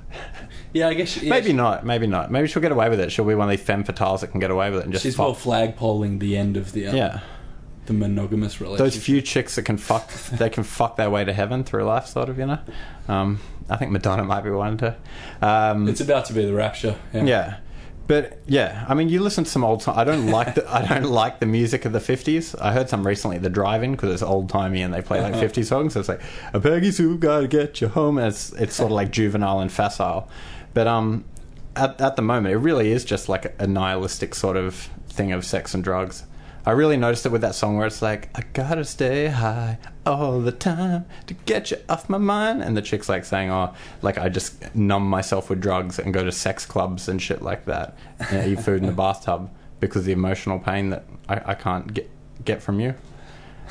Yeah, I guess Maybe not. Maybe she'll get away with it. She'll be one of these femme fatales that can get away with it and just she's more flagpoling the end of the monogamous relationship. Those few chicks that can fuck they can fuck their way to heaven through life, sort of, you know. I think Madonna might be one too. It's about to be the rapture. Yeah. Yeah. But yeah, I mean, you listen to some old time. I don't like the music of the '50s. I heard some recently, the Drive-In, because it's old timey and they play like 50s songs. So it's like a Peggy Sue gotta get you home. And it's sort of like juvenile and facile. But at the moment, it really is just like a nihilistic sort of thing of sex and drugs. I really noticed it with that song where it's like, I gotta stay high all the time to get you off my mind. And the chick's like saying, oh, like I just numb myself with drugs and go to sex clubs and shit like that. And eat food in the bathtub because of the emotional pain that I can't get from you.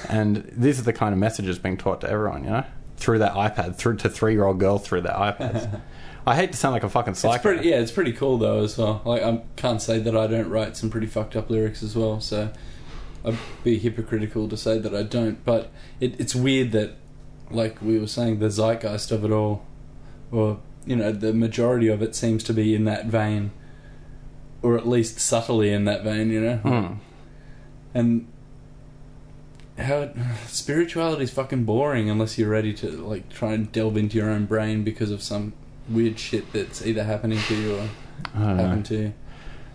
And these are the kind of messages being taught to everyone, you know? Through their iPad, through to 3-year-old girls through their iPads. I hate to sound like a fucking psycho. It's pretty cool though as well. Like, I can't say that I don't write some pretty fucked up lyrics as well, so I'd be hypocritical to say that I don't, but it's weird that, like we were saying, the zeitgeist of it all, or, you know, the majority of it seems to be in that vein, or at least subtly in that vein, you know? Mm. And how spirituality is fucking boring unless you're ready to, like, try and delve into your own brain because of some weird shit that's either happening to you or happened to you.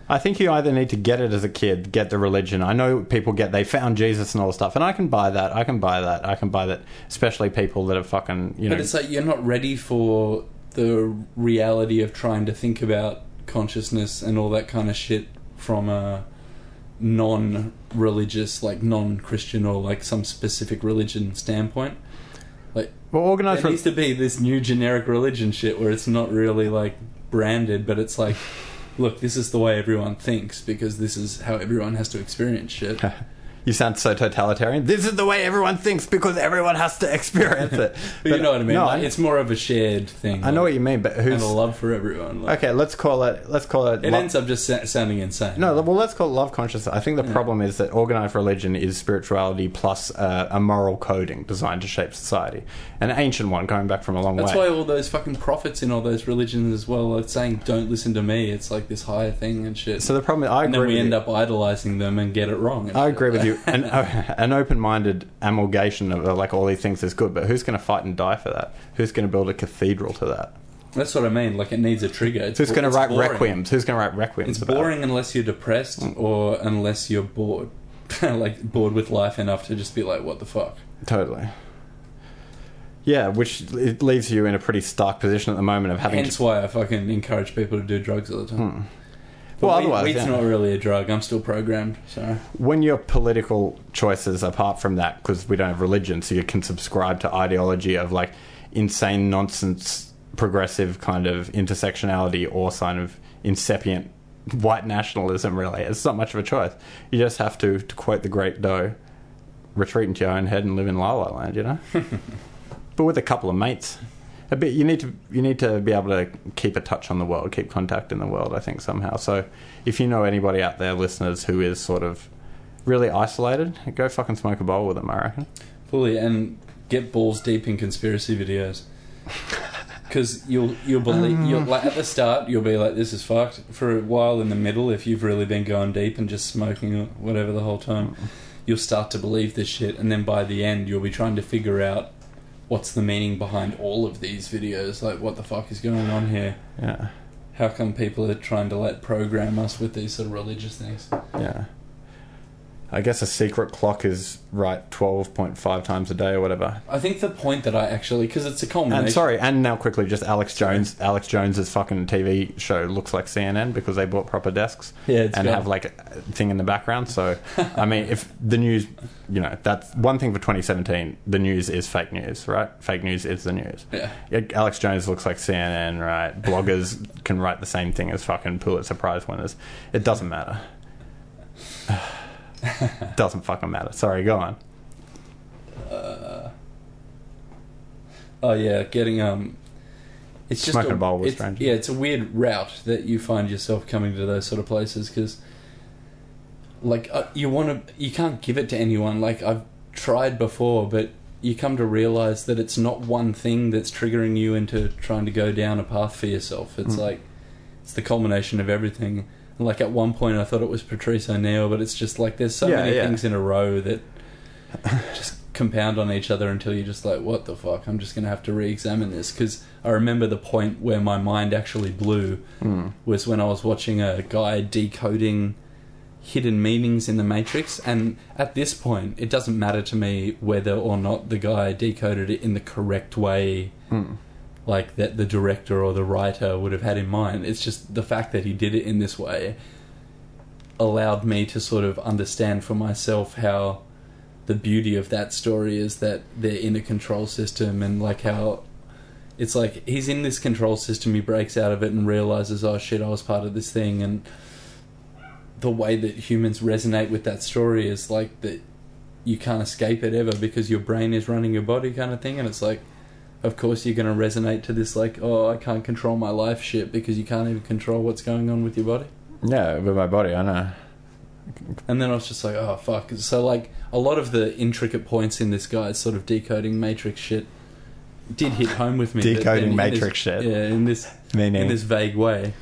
I think you either need to get it as a kid, get the religion. I know people get, they found Jesus and all the stuff, and I can buy that, especially people that are fucking, you know. But it's like you're not ready for the reality of trying to think about consciousness and all that kind of shit from a non-religious, like non-Christian or like some specific religion standpoint. Like, there needs to be this new generic religion shit where it's not really like branded, but it's like, look, this is the way everyone thinks because this is how everyone has to experience shit. You sound so totalitarian. This is the way everyone thinks because everyone has to experience it. But you know what I mean? No, like, it's more of a shared thing. I know what you mean, but who's... And a love for everyone. Like, okay, let's call it... It ends up just sounding insane. No, well, let's call it love consciousness. I think the problem is that organized religion is spirituality plus a moral coding designed to shape society. An ancient one going back from a long way. That's why all those fucking prophets in all those religions as well are saying, don't listen to me. It's like this higher thing and shit. So the problem is... And then we end up idolizing them and get it wrong. I agree with you. An open-minded amalgamation of like all these things is good, but who's going to fight and die for that? Who's going to build a cathedral to that? That's what I mean. Like, it needs a trigger. Who's going to write requiems? It's boring unless you're depressed or unless you're bored, like bored with life enough to just be like, what the fuck? Totally. Yeah, which it leaves you in a pretty stark position at the moment of having. Hence why I fucking encourage people to do drugs all the time. Hmm. Well, otherwise, weed's not really a drug. I'm still programmed, so... When your political choices, apart from that, because we don't have religion, so you can subscribe to ideology of, like, insane nonsense, progressive kind of intersectionality or sign of incipient white nationalism, really. It's not much of a choice. You just have to quote the great Doh, retreat into your own head and live in La La Land, you know? But with a couple of mates... A bit, you need to be able to keep a touch on the world, keep contact in the world, I think, somehow. So if you know anybody out there, listeners, who is sort of really isolated, go fucking smoke a bowl with them, I reckon. Fully, and get balls deep in conspiracy videos. Because you'll believe... You'll, like, at the start, you'll be like, this is fucked. For a while in the middle, if you've really been going deep and just smoking whatever the whole time, you'll start to believe this shit, and then by the end, you'll be trying to figure out what's the meaning behind all of these videos? Like, what the fuck is going on here? Yeah. How come people are trying to, like, program us with these sort of religious things? Yeah. I guess a secret clock is right 12.5 times a day or whatever. I think the point that I actually... Because it's a culmination... And now quickly, just Alex Jones. Alex Jones' fucking TV show looks like CNN because they bought proper desks. Yeah, it's have, like, a thing in the background. So, I mean, if the news... You know, that's one thing for 2017. The news is fake news, right? Fake news is the news. Yeah. Alex Jones looks like CNN, right? Bloggers can write the same thing as fucking Pulitzer Prize winners. It doesn't matter. Doesn't fucking matter. Sorry, go on. Getting it's just smoking a bowl with strangers. Yeah, it's a weird route that you find yourself coming to those sort of places because, like, you can't give it to anyone. Like, I've tried before, but you come to realize that it's not one thing that's triggering you into trying to go down a path for yourself. It's like it's the culmination of everything. Like, at one point I thought it was Patrice O'Neill, but it's just like there's so many things in a row that just compound on each other until you're just like, what the fuck? I'm just going to have to re-examine this. Because I remember the point where my mind actually blew was when I was watching a guy decoding hidden meanings in the Matrix. And at this point, it doesn't matter to me whether or not the guy decoded it in the correct way. Mm. Like, that the director or the writer would have had in mind. It's just the fact that he did it in this way allowed me to sort of understand for myself how the beauty of that story is that they're in a control system, and like how it's like he's in this control system, he breaks out of it and realizes, oh shit, I was part of this thing. And the way that humans resonate with that story is like that you can't escape it ever because your brain is running your body kind of thing. And it's like, of course you're going to resonate to this like, oh, I can't control my life shit, because you can't even control what's going on with your body. Yeah, with my body, I know. And then I was just like, oh, fuck. So, like, a lot of the intricate points in this guy's sort of decoding Matrix shit did hit home with me. Decoding Matrix shit. Yeah, in this vague way.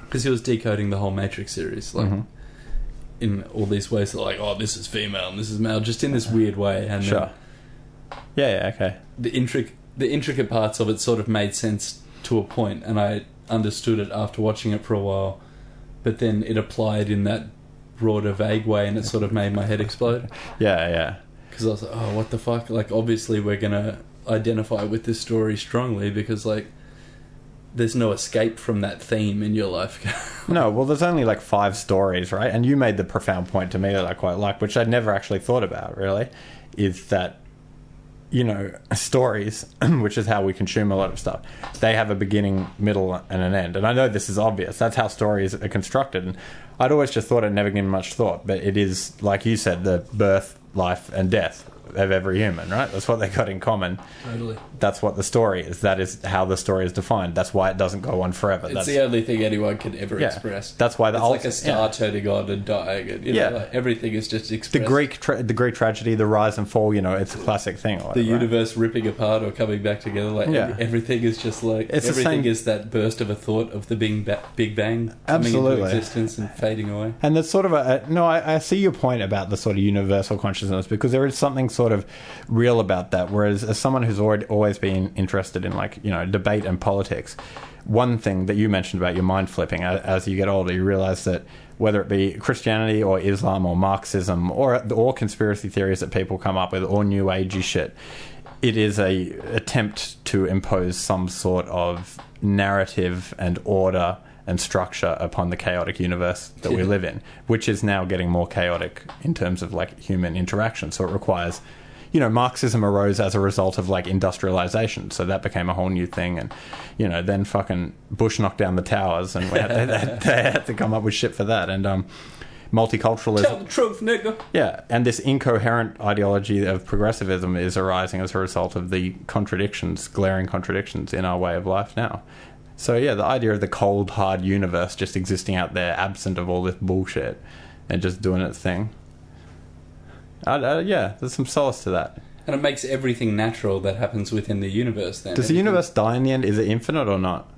Because he was decoding the whole Matrix series, like, mm-hmm. in all these ways that, like, oh, this is female and this is male, just in this weird way. And sure. Yeah, okay. The intricate parts of it sort of made sense to a point, and I understood it after watching it for a while. But then it applied in that broader, vague way, and it sort of made my head explode. Yeah. Because I was like, oh, what the fuck? Like, obviously we're going to identify with this story strongly because, like, there's no escape from that theme in your life. No, well, there's only, like, 5 stories, right? And you made the profound point to me that I quite like, which I'd never actually thought about, really, is that, you know, stories, which is how we consume a lot of stuff, they have a beginning, middle, and an end. And I know this is obvious. That's how stories are constructed. And I'd always just thought, I'd never given much thought, but it is, like you said, the birth, life, and death of every human, right? That's what they got in common. Totally. That's what the story is. That is how the story is defined. That's why it doesn't go on forever. It's the only thing anyone could ever express. That's why it's like a star turning on and dying. And, you know, like everything is just expressed. The Greek tragedy, the rise and fall. You know, it's a classic thing. Like, the universe ripping apart or coming back together. Like everything is just like is that burst of a thought of the Big Bang coming into existence and fading away. And that's sort of I see your point about the sort of universal consciousness, because there is something sort of real about that. Whereas as someone who's always been interested in, like, you know, debate and politics, one thing that you mentioned about your mind flipping, as you get older you realize that whether it be Christianity or Islam or Marxism or conspiracy theories that people come up with or new agey shit, it is a attempt to impose some sort of narrative and order and structure upon the chaotic universe that we live in, which is now getting more chaotic in terms of, like, human interaction. So it requires, you know, Marxism arose as a result of, like, industrialization, so that became a whole new thing. And, you know, then fucking Bush knocked down the towers and they had to come up with shit for that. And multiculturalism. Tell the truth, nigga. Yeah, and this incoherent ideology of progressivism is arising as a result of the contradictions, glaring contradictions in our way of life now. So, yeah, the idea of the cold, hard universe just existing out there, absent of all this bullshit, and just doing its thing. There's some solace to that. And it makes everything natural that happens within the universe, then. Does the universe die in the end? Is it infinite or not?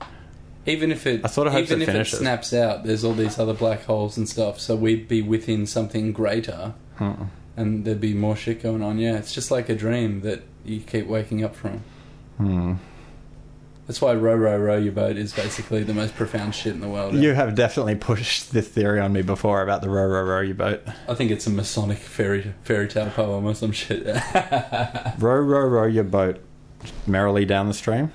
Even if it, I sort of hope even it, if it snaps out, there's all these other black holes and stuff, so we'd be within something greater, and there'd be more shit going on, It's just like a dream that you keep waking up from. That's why row, row, row your boat is basically the most profound shit in the world. You have definitely pushed this theory on me before about the row, row, row your boat. I think it's a Masonic fairy tale poem or some shit. Row, row, row your boat merrily down the stream?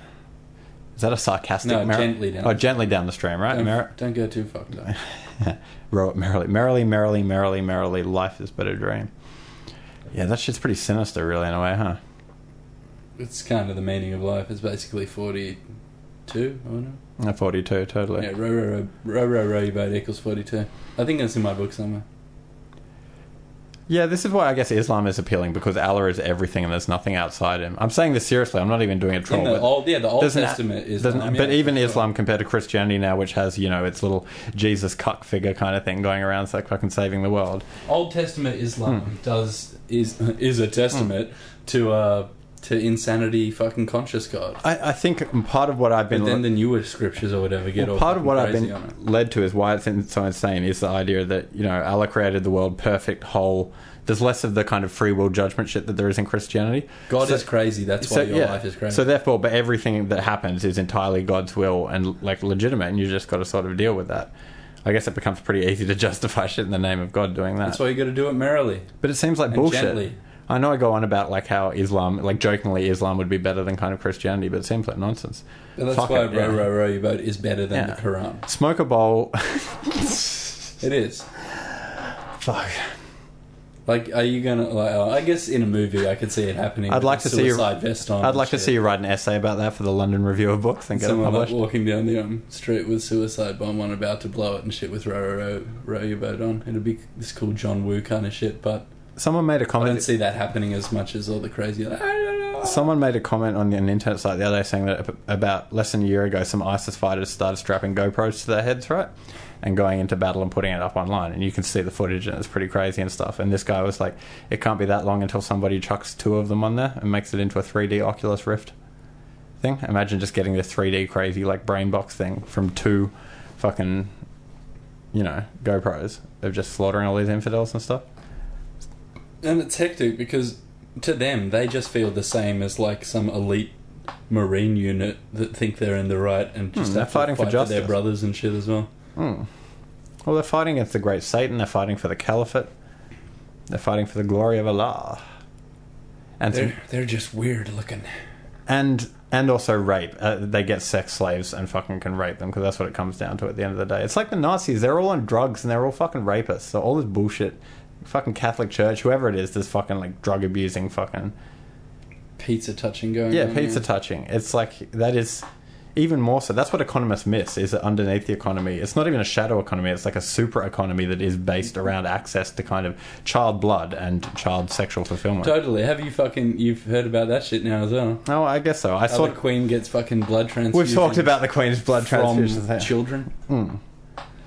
Is that a sarcastic... No, gently down the stream. Oh, gently down the stream, right? Don't go too fucked up. Row it merrily. Merrily, merrily, merrily, merrily, life is but a dream. Yeah, that shit's pretty sinister, really, in a way, huh? It's kind of the meaning of life. It's basically 42, I don't know. 42, totally. Yeah, row, row, row, row, row, row your boat equals 42. I think that's in my book somewhere. Yeah, this is why I guess Islam is appealing, because Allah is everything and there's nothing outside him. I'm saying this seriously. I'm not even doing a troll. The Old Testament is... But even Islam compared to Christianity now, which has, you know, its little Jesus cuck figure kind of thing going around, so like fucking saving the world. Old Testament Islam is a testament to insanity, fucking conscious God. I think part of what I've been... But then the newer scriptures or whatever get all part of what I've been led to is why it's so insane is the idea that, you know, Allah created the world perfect, whole. There's less of the kind of free will judgment shit that there is in Christianity. God is crazy. That's why your life is crazy. So therefore, but everything that happens is entirely God's will and, like, legitimate, and you just got to sort of deal with that. I guess it becomes pretty easy to justify shit in the name of God doing that. That's why you got to do it merrily. But it seems like bullshit. Gently. I know I go on about, like, how Islam, like, jokingly Islam would be better than kind of Christianity, but it seems like nonsense. But that's why row, row, row your boat is better than the Quran. Smoke a bowl. It is. Fuck. Like, are you gonna? Like, I guess in a movie, I could see it happening. I'd like to see you. Vest on. I'd like to see you write an essay about that for the London Review of Books and get someone it published. Like walking down the street with suicide bomb on, about to blow it and shit with row your boat on. It'd be this cool John Woo kind of shit, but someone made a comment. I don't see that happening as much as all the crazy. Like, someone made a comment on an internet site the other day saying that about less than a year ago, some ISIS fighters started strapping GoPros to their heads, right? And going into battle and putting it up online. And you can see the footage and it's pretty crazy and stuff. And this guy was like, it can't be that long until somebody chucks two of them on there and makes it into a 3D Oculus Rift thing. Imagine just getting this 3D crazy like brain box thing from two fucking, you know, GoPros of just slaughtering all these infidels and stuff. And it's hectic because... to them, they just feel the same as like some elite marine unit that think they're in the right and just they're fighting for justice. For their brothers and shit as well. Well, they're fighting against the great Satan. They're fighting for the caliphate. They're fighting for the glory of Allah. And they're just weird looking. And also rape. They get sex slaves and fucking can rape them because that's what it comes down to at the end of the day. It's like the Nazis. They're all on drugs and they're all fucking rapists. So all this bullshit. Fucking Catholic Church, whoever it is, there's fucking like drug abusing fucking pizza touching going on. Yeah, pizza touching. It's like that is even more so. That's what economists miss, is that underneath the economy, it's not even a shadow economy, it's like a super economy that is based around access to kind of child blood and child sexual fulfillment. Totally. Have you fucking, you've heard about that shit now as well? Oh, I guess so. I saw the Queen gets fucking blood transfusions. We've talked about the Queen's blood transfusions from children.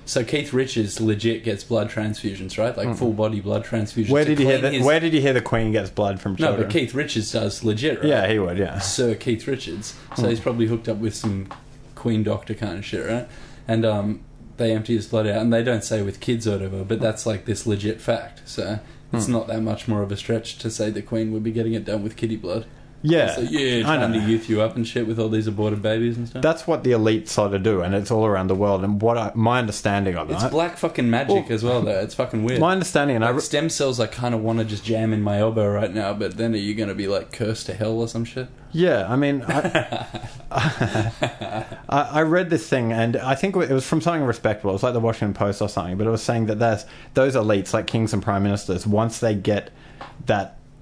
So Keith Richards legit gets blood transfusions, right? Like full body blood transfusions. Where did you hear that? Where did you hear the Queen gets blood from children? No, but Keith Richards does legit, right? Yeah, he would, yeah. Sir Keith Richards. So he's probably hooked up with some Queen doctor kind of shit, right? And they empty his blood out, and they don't say with kids or whatever, but that's like this legit fact. So it's not that much more of a stretch to say the Queen would be getting it done with kiddie blood. Yeah, so, yeah, trying to youth you up and shit with all these aborted babies and stuff. That's what the elite sort of do, and it's all around the world. And what my understanding of it's black fucking magic as well, though. It's fucking weird. My understanding, and like stem cells, I kind of want to just jam in my elbow right now. But then, are you going to be like cursed to hell or some shit? Yeah, I mean, I read this thing, and I think it was from something respectable. It was like the Washington Post or something, but it was saying that those elites, like kings and prime ministers, once they get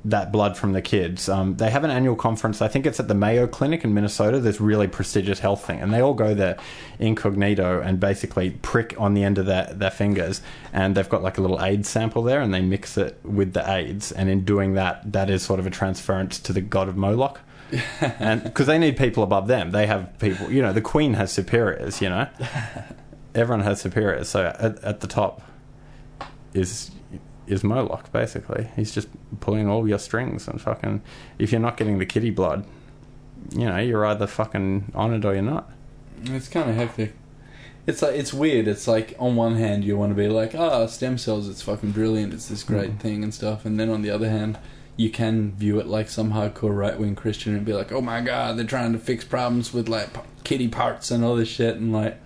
that blood from the kids. They have an annual conference. I think it's at the Mayo Clinic in Minnesota. This really prestigious health thing. And they all go there incognito and basically prick on the end of their fingers. And they've got like a little AIDS sample there and they mix it with the AIDS. And in doing that, that is sort of a transference to the god of Moloch. Because they need people above them. They have people, you know, the Queen has superiors, you know. Everyone has superiors. So at the top is Moloch, basically. He's just pulling all your strings and fucking... If you're not getting the kiddie blood, you know, you're either fucking honoured or you're not. It's kind of hectic. It's like, it's weird. It's like, on one hand, you want to be like, stem cells, it's fucking brilliant, it's this great thing and stuff, and then on the other hand, you can view it like some hardcore right-wing Christian and be like, oh my god, they're trying to fix problems with, like, kiddie parts and all this shit, and like...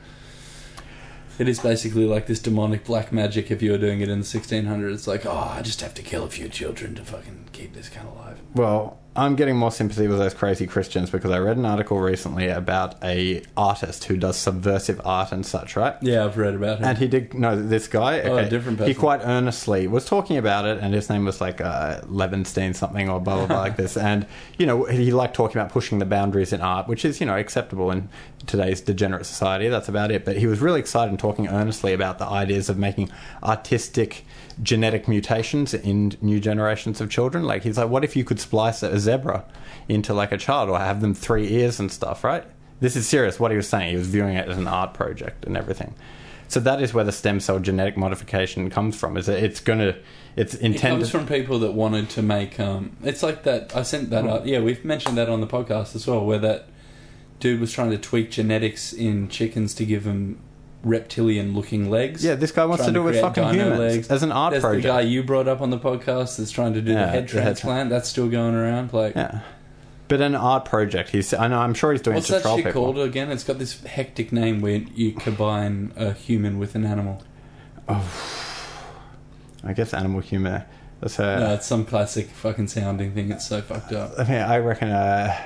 It is basically like this demonic black magic if you were doing it in the 1600s. It's like, I just have to kill a few children to fucking keep this kind of alive. Well, I'm getting more sympathy with those crazy Christians because I read an article recently about a artist who does subversive art and such, right? Yeah, I've read about him. And he did... No, this guy... Okay, a different person. He quite earnestly was talking about it, and his name was like Levenstein something or blah, blah, blah like this. And, you know, he liked talking about pushing the boundaries in art, which is, you know, acceptable in today's degenerate society. That's about it. But he was really excited and talking earnestly about the ideas of making artistic... genetic mutations in new generations of children. Like, he's like, what if you could splice a zebra into like a child or have them 3 ears and stuff, right? This is serious what he was saying. He was viewing it as an art project and everything. So that is where the stem cell genetic modification comes from. Is that it's intended. It comes from people that wanted to make it's like that. I sent that up. Yeah, we've mentioned that on the podcast as well, where that dude was trying to tweak genetics in chickens to give them reptilian-looking legs. Yeah, this guy wants to do it with fucking humans legs. As an art project. The guy you brought up on the podcast that's trying to do the head transplant. That's still going around. Like, yeah, but an art project. I know. I'm sure he's doing it to troll people. What's that shit called again? It's got this hectic name where you combine a human with an animal. I guess animal-human. No, it's some classic fucking sounding thing. It's so fucked up. I mean, I reckon...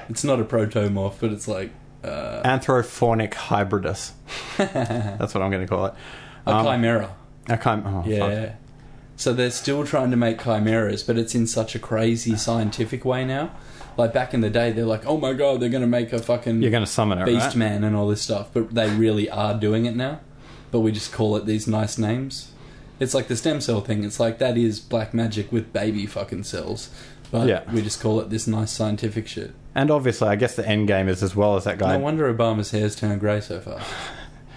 it's not a protomorph, but it's like... anthrophonic hybridus. That's what I'm going to call it. A chimera. Yeah. Fuck. So they're still trying to make chimeras, but it's in such a crazy scientific way now. Like back in the day, they're like, oh my God, they're going to make a fucking you're going to summon it, beast right? man and all this stuff. But they really are doing it now. But we just call it these nice names. It's like the stem cell thing. It's like that is black magic with baby fucking cells. But yeah. we just call it this nice scientific shit. And obviously, I guess the end game is as well as that guy. No wonder Obama's hair's turned grey so far.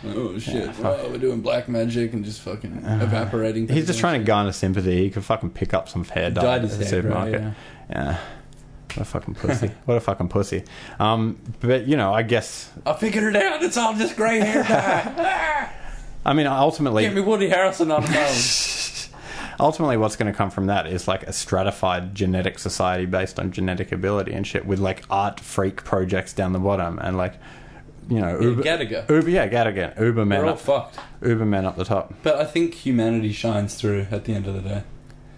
Oh shit, yeah, wow, we're doing black magic and just fucking evaporating. He's just trying to garner sympathy. He could fucking pick up some hair dye at the supermarket. Right, yeah. What a fucking pussy. What a fucking pussy. But, you know, I guess... I figured it out. It's all just grey hair dye. I mean, ultimately... Give me Woody Harrelson on phone. Ultimately, what's going to come from that is, like, a stratified genetic society based on genetic ability and shit with, like, art freak projects down the bottom and, like... You know, Gattaca. Uberman. We're all fucked. Uberman up the top. But I think humanity shines through at the end of the day.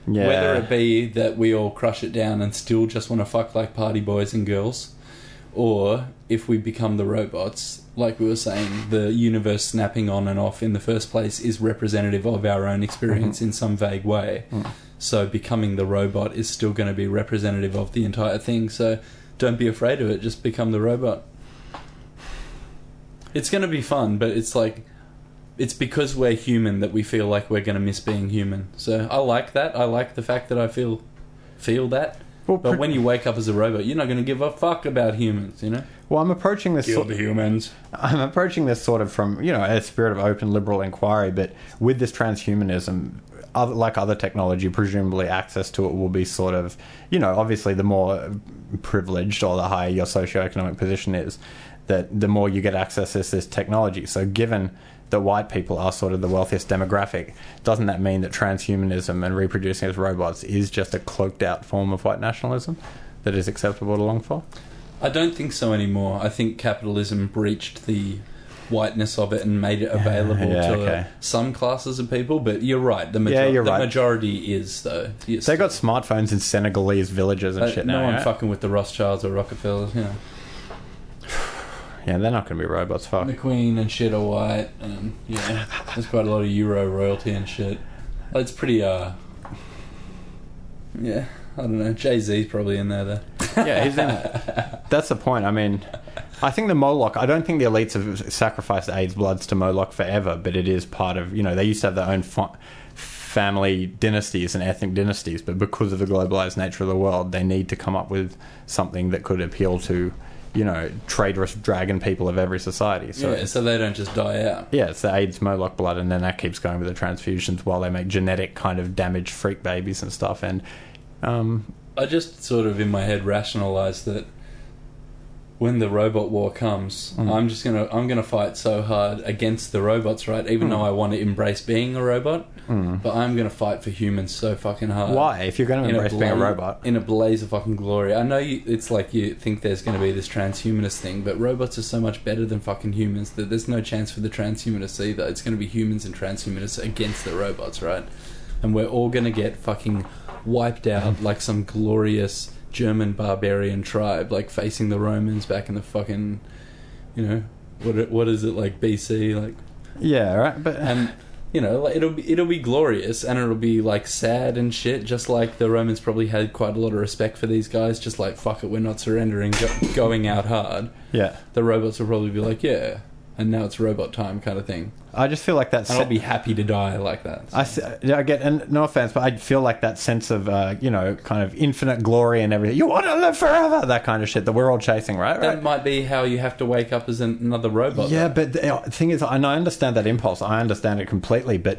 Yeah. Whether it be that we all crush it down and still just want to fuck like party boys and girls, or if we become the robots, like we were saying, the universe snapping on and off in the first place is representative of our own experience in some vague way. So becoming the robot is still going to be representative of the entire thing. So don't be afraid of it. Just become the robot. It's going to be fun, but it's like... It's because we're human that we feel like we're going to miss being human. So I like that. I like the fact that I feel that. Well, but when you wake up as a robot, you're not going to give a fuck about humans, you know? Well, I'm approaching this... Kill the humans. I'm approaching this sort of from, you know, a spirit of open liberal inquiry, but with this transhumanism... like other technology, presumably access to it will be sort of, you know, obviously the more privileged or the higher your socioeconomic position is, that the more you get access to this technology. So given that white people are sort of the wealthiest demographic, doesn't that mean that transhumanism and reproducing as robots is just a cloaked out form of white nationalism that is acceptable to long for? I don't think so anymore. I think capitalism breached the... whiteness of it and made it available to some classes of people, but you're right. The majority is though. Yes. They got smartphones in Senegalese villages and shit. No one fucking with the Rothschilds or Rockefellers. Yeah, yeah, they're not going to be robots. Fuck. The Queen and shit are white, and yeah, there's quite a lot of Euro royalty and shit. It's pretty. Yeah, I don't know. Jay-Z's probably in there though. Yeah, he's in it. That's the point. I mean. I think the Moloch... I don't think the elites have sacrificed AIDS bloods to Moloch forever, but it is part of... You know, they used to have their own family dynasties and ethnic dynasties, but because of the globalized nature of the world, they need to come up with something that could appeal to, you know, traitorous dragon people of every society. So yeah, so they don't just die out. Yeah, it's the AIDS Moloch blood, and then that keeps going with the transfusions while they make genetic kind of damaged freak babies and stuff. And I just sort of, in my head, rationalised that when the robot war comes, I'm gonna fight so hard against the robots, right? Even though I want to embrace being a robot, but I'm gonna fight for humans so fucking hard. Why? If you're gonna embrace being a robot, in a blaze of fucking glory. I know it's like you think there's gonna be this transhumanist thing, but robots are so much better than fucking humans that there's no chance for the transhumanists either. It's gonna be humans and transhumanists against the robots, right? And we're all gonna get fucking wiped out like some glorious German barbarian tribe, like facing the Romans back in the fucking, you know, what is it, like BC, like, yeah, right, but and you know, it'll be glorious, and it'll be like sad and shit, just like the Romans probably had quite a lot of respect for these guys, just like, fuck it, we're not surrendering, going out hard. Yeah, the robots will probably be like, yeah, and now it's robot time kind of thing. I just feel like that... I'll be happy to die like that. So. I get... And no offense, but I feel like that sense of, you know, kind of infinite glory and everything. You want to live forever! That kind of shit that we're all chasing, right? That might be how you have to wake up as another robot. Yeah, though. But the thing is, and I understand that impulse. I understand it completely, but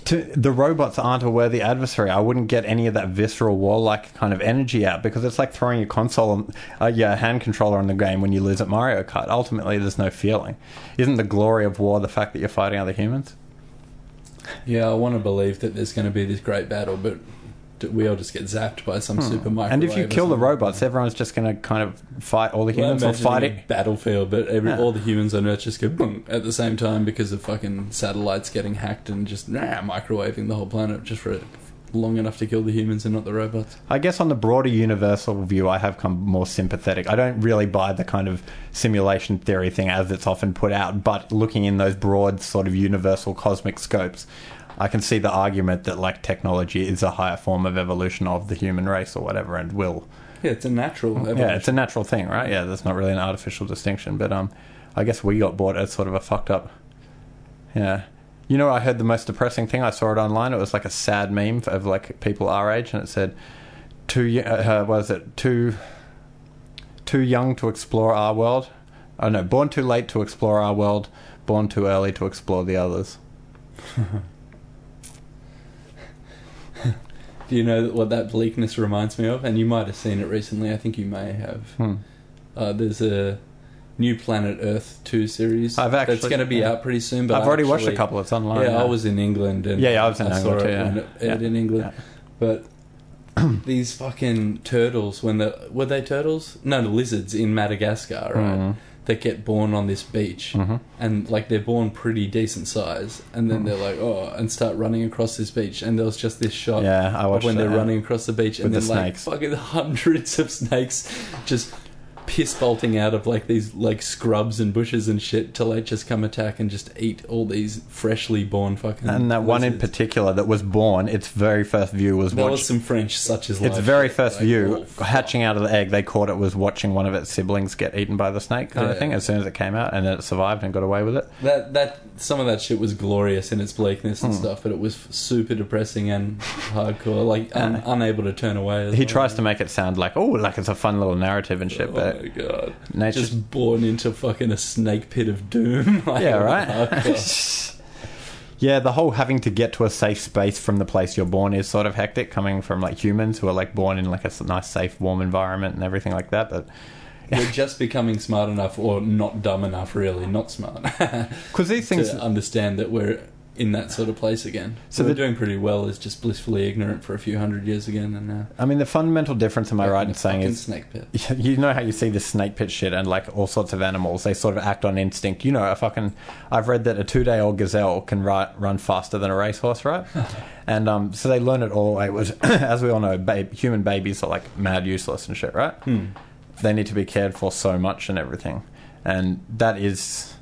the robots aren't a worthy adversary. I wouldn't get any of that visceral warlike kind of energy out, because it's like throwing your console, your hand controller in the game when you lose at Mario Kart. Ultimately, there's no feeling. Isn't the glory of war the fact that you're fighting other humans? Yeah, I want to believe that there's going to be this great battle, but we all just get zapped by some super microwave. And if you kill the robots, everyone's just going to kind of fight all the humans, or fight it. Battlefield, but all the humans on Earth just go boom at the same time because of fucking satellites getting hacked and just microwaving the whole planet just for long enough to kill the humans and not the robots. I guess on the broader universal view, I have come more sympathetic. I don't really buy the kind of simulation theory thing as it's often put out, but looking in those broad sort of universal cosmic scopes, I can see the argument that, like, technology is a higher form of evolution of the human race or whatever, and will... Yeah, it's a natural evolution. Yeah, it's a natural thing, right? Yeah, that's not really an artificial distinction, but I guess we got bought as sort of a fucked up... Yeah. You know, I heard the most depressing thing. I saw it online. It was like a sad meme of, like, people our age, and it said, too young to explore our world. Oh, no, born too late to explore our world, born too early to explore the others. Do you know what that bleakness reminds me of? And you might have seen it recently. I think you may have. There's a new Planet Earth 2 series that's going to be out pretty soon. But I've already watched a couple. It's online. Yeah, I was in England. And I was in England too. In England. Yeah. But... these fucking turtles, were they turtles? No, lizards in Madagascar, right? Mm-hmm. That get born on this beach, mm-hmm. and like they're born pretty decent size, and then they're like, oh, and start running across this beach, and there was just this shot when they're running across the beach, and then like fucking hundreds of snakes just piss bolting out of like these like scrubs and bushes and shit till they just come attack and just eat all these freshly born fucking and that lizards. One in particular that was born, its very first view was watching. There was some French such as life. Its very first view, hatching out of the egg, they caught it was watching one of its siblings get eaten by the snake kind of thing as soon as it came out, and it survived and got away with it. That some of that shit was glorious in its bleakness and stuff, but it was super depressing and hardcore, like unable to turn away. He tries to make it sound like, oh, like it's a fun little narrative and shit, but... Oh my god. Nature's just born into fucking a snake pit of doom. Like, yeah, right? Yeah, the whole having to get to a safe space from the place you're born is sort of hectic, coming from, like, humans who are, like, born in, like, a nice, safe, warm environment and everything like that, but... We're just becoming smart enough, or not dumb enough, really, not smart. Because these things... to understand that we're in that sort of place again. So they're doing pretty well is just blissfully ignorant for a few hundred years again. And now I mean, the fundamental difference, am I right in saying, is snake pit. You know how you see the snake pit shit and like all sorts of animals, they sort of act on instinct. You know, I've read that a 2-day-old gazelle can run faster than a racehorse, right? And so they learn it all. It was, as we all know, human babies are like mad useless and shit, right? They need to be cared for so much and everything, and that is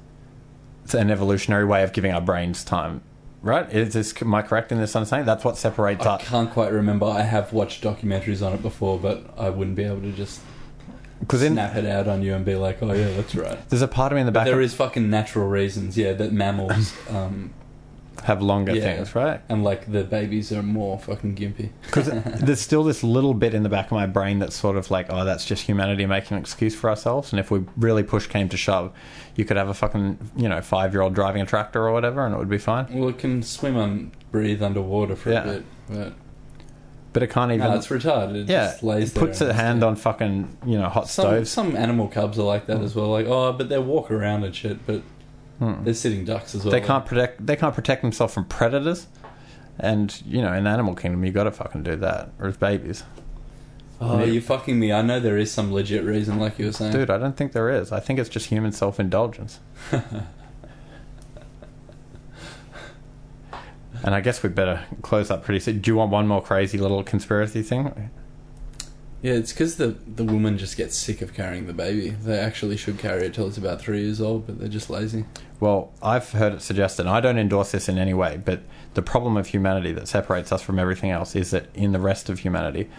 an evolutionary way of giving our brains time, right? Am I correct in this understanding? That's what separates us. I can't quite remember. I have watched documentaries on it before, but I wouldn't be able to just snap it out on you and be like, oh yeah, that's right. There's a part of me in the back. But there is fucking natural reasons, yeah, that mammals have longer things, right? And like the babies are more fucking gimpy. Because there's still this little bit in the back of my brain that's sort of like, oh, that's just humanity making an excuse for ourselves. And if we really push came to shove, you could have a fucking, 5-year-old driving a tractor or whatever, and it would be fine. Well, it can swim and breathe underwater for a bit. But it can't even... No, it's retarded. It just lays there. It puts its hand on fucking, hot stoves. Some animal cubs are like that as well. Like, oh, but they walk around and shit, but they're sitting ducks as well. They can't protect themselves from predators. And, in the animal kingdom, you got to fucking do that. Or as babies. Oh, you're fucking me. I know there is some legit reason, like you were saying. Dude, I don't think there is. I think it's just human self-indulgence. And I guess we better close up pretty soon. Do you want one more crazy little conspiracy thing? Yeah, it's because the woman just gets sick of carrying the baby. They actually should carry it till it's about 3 years old, but they're just lazy. Well, I've heard it suggested, and I don't endorse this in any way, but the problem of humanity that separates us from everything else is that in the rest of humanity...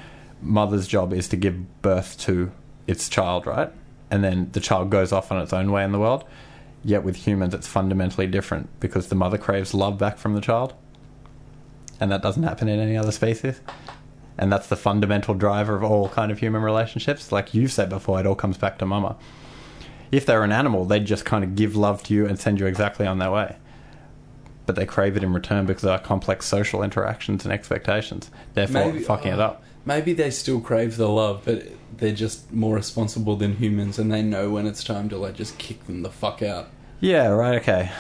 mother's job is to give birth to its child, right? And then the child goes off on its own way in the world. Yet with humans, it's fundamentally different because the mother craves love back from the child. And that doesn't happen in any other species. And that's the fundamental driver of all kind of human relationships. Like you've said before, it all comes back to mama. If they're an animal, they'd just kind of give love to you and send you exactly on their way. But they crave it in return because of our complex social interactions and expectations. Therefore, fucking it up. Maybe they still crave the love, but they're just more responsible than humans, and they know when it's time to, like, just kick them the fuck out. Yeah, right, okay.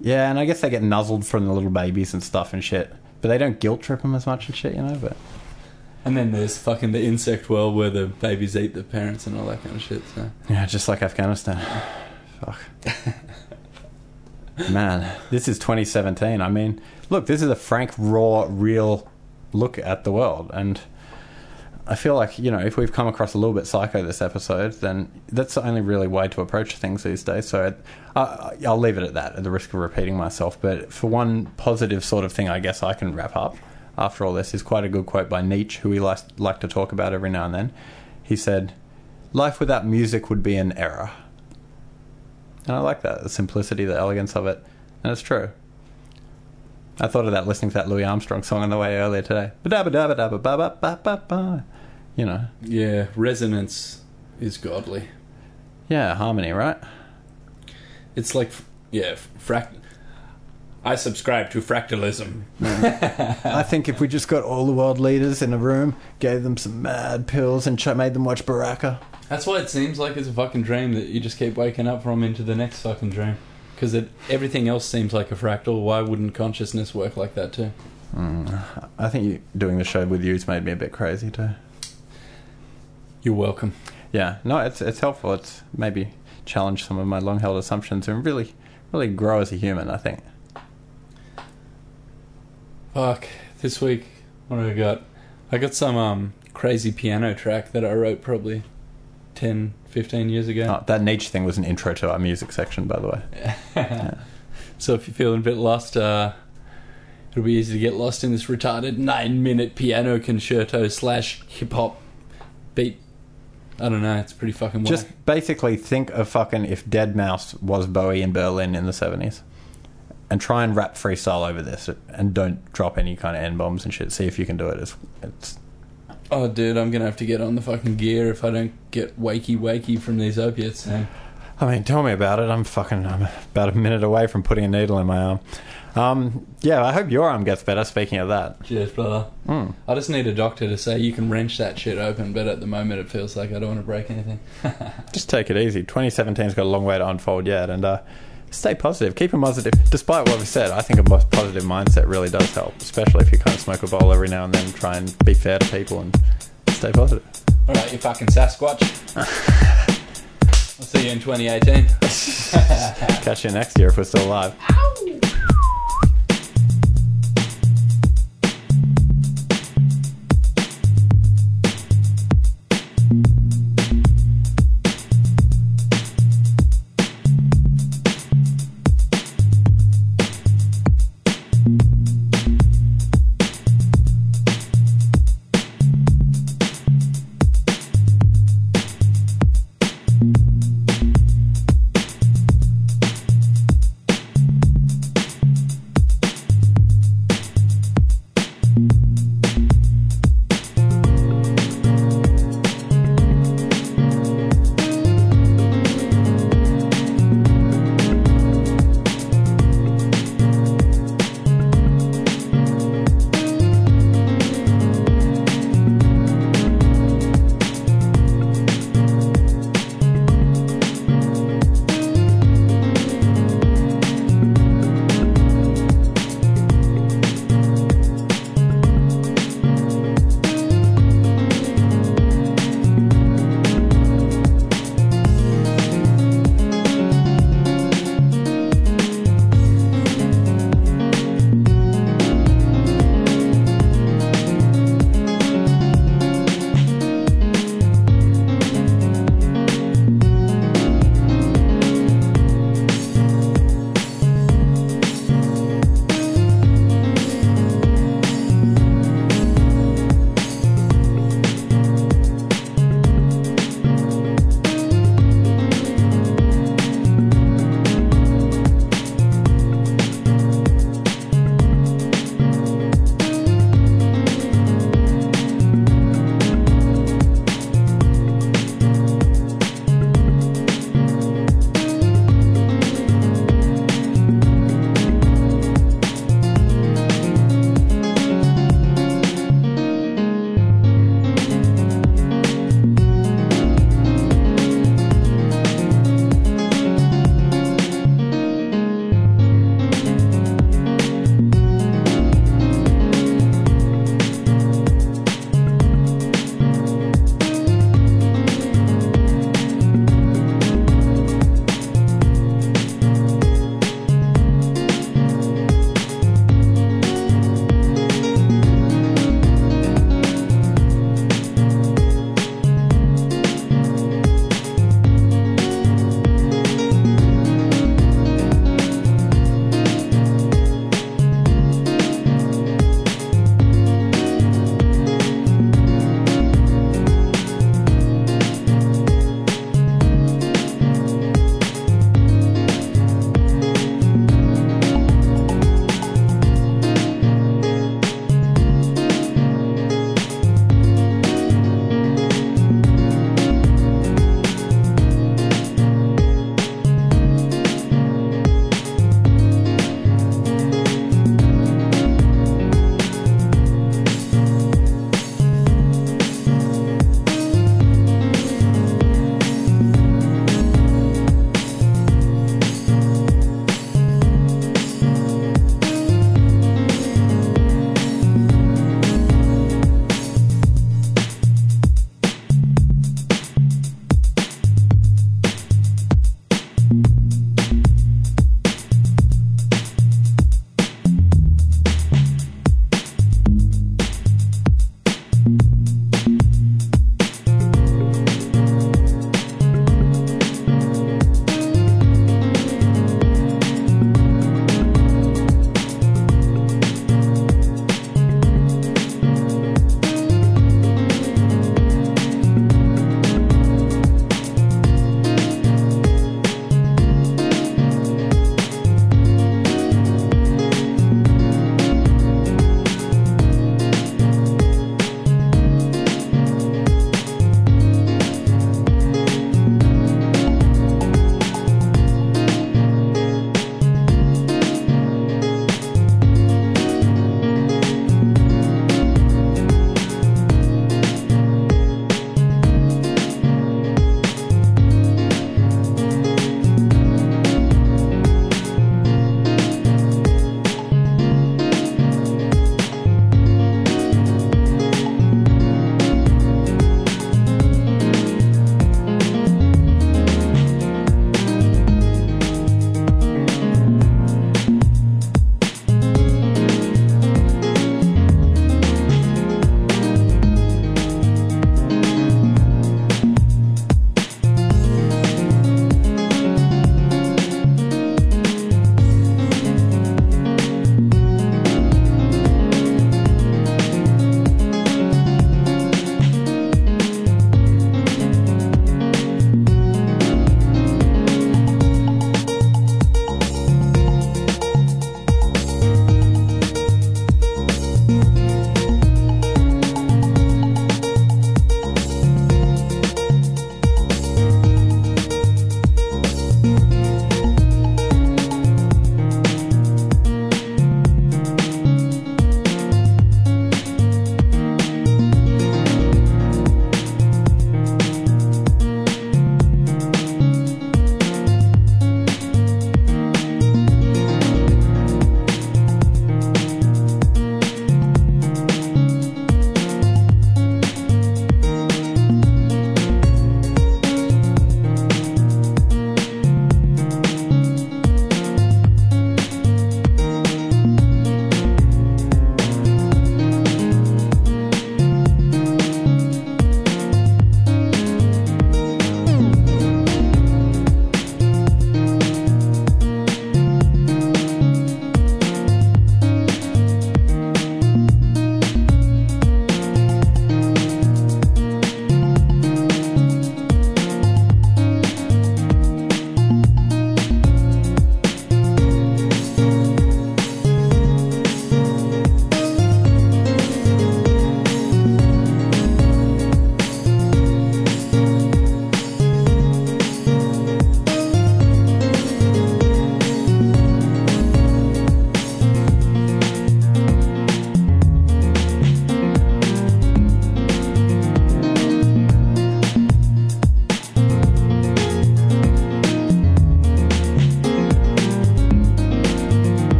Yeah, and I guess they get nuzzled from the little babies and stuff and shit. But they don't guilt trip them as much and shit, but... And then there's fucking the insect world where the babies eat the parents and all that kind of shit, so... Yeah, just like Afghanistan. Fuck. Man, this is 2017. I mean, look, this is a frank, raw, real... look at the world, and I feel like, you know, if we've come across a little bit psycho this episode, then that's the only really way to approach things these days. So I'll leave it at that, at the risk of repeating myself. But for one positive sort of thing, I guess I can wrap up after all this, is quite a good quote by Nietzsche, who we like to talk about every now and then. He said, "Life without music would be an error." And I like that, the simplicity, the elegance of it. And it's true. I thought of that listening to that Louis Armstrong song on the way earlier today. You know. Yeah, resonance is godly. Yeah, harmony, right? It's like, yeah, I subscribe to fractalism. I think if we just got all the world leaders in a room, gave them some mad pills and made them watch Baraka. That's why it seems like it's a fucking dream that you just keep waking up from into the next fucking dream. Because everything else seems like a fractal. Why wouldn't consciousness work like that too? I think doing the show with you has made me a bit crazy too. You're welcome. Yeah. No, it's helpful. It's maybe challenged some of my long-held assumptions and really, really grow as a human, I think. Fuck. This week, what have I got? I got some crazy piano track that I wrote probably 10, 15 years ago. Oh, that Nietzsche thing was an intro to our music section, by the way. Yeah. So if you're feeling a bit lost, it'll be easy to get lost in this retarded 9-minute piano concerto / hip-hop beat. I don't know, it's pretty fucking wild. Just basically think of fucking if Deadmau5 was Bowie in Berlin in the 70s. And try and rap freestyle over this. And don't drop any kind of N-bombs and shit. See if you can do it. It's Oh, dude, I'm going to have to get on the fucking gear if I don't get wakey from these opiates. Yeah. I mean, tell me about it. I'm about a minute away from putting a needle in my arm. Yeah, I hope your arm gets better, speaking of that. Cheers, brother. I just need a doctor to say you can wrench that shit open, but at the moment it feels like I don't want to break anything. Just take it easy. 2017's got a long way to unfold yet, and stay positive. Keep them positive. Despite what we said, I think a positive mindset really does help, especially if you kind of smoke a bowl every now and then. Try and be fair to people and stay positive. All right, you fucking Sasquatch. I'll see you in 2018. Catch you next year if we're still alive.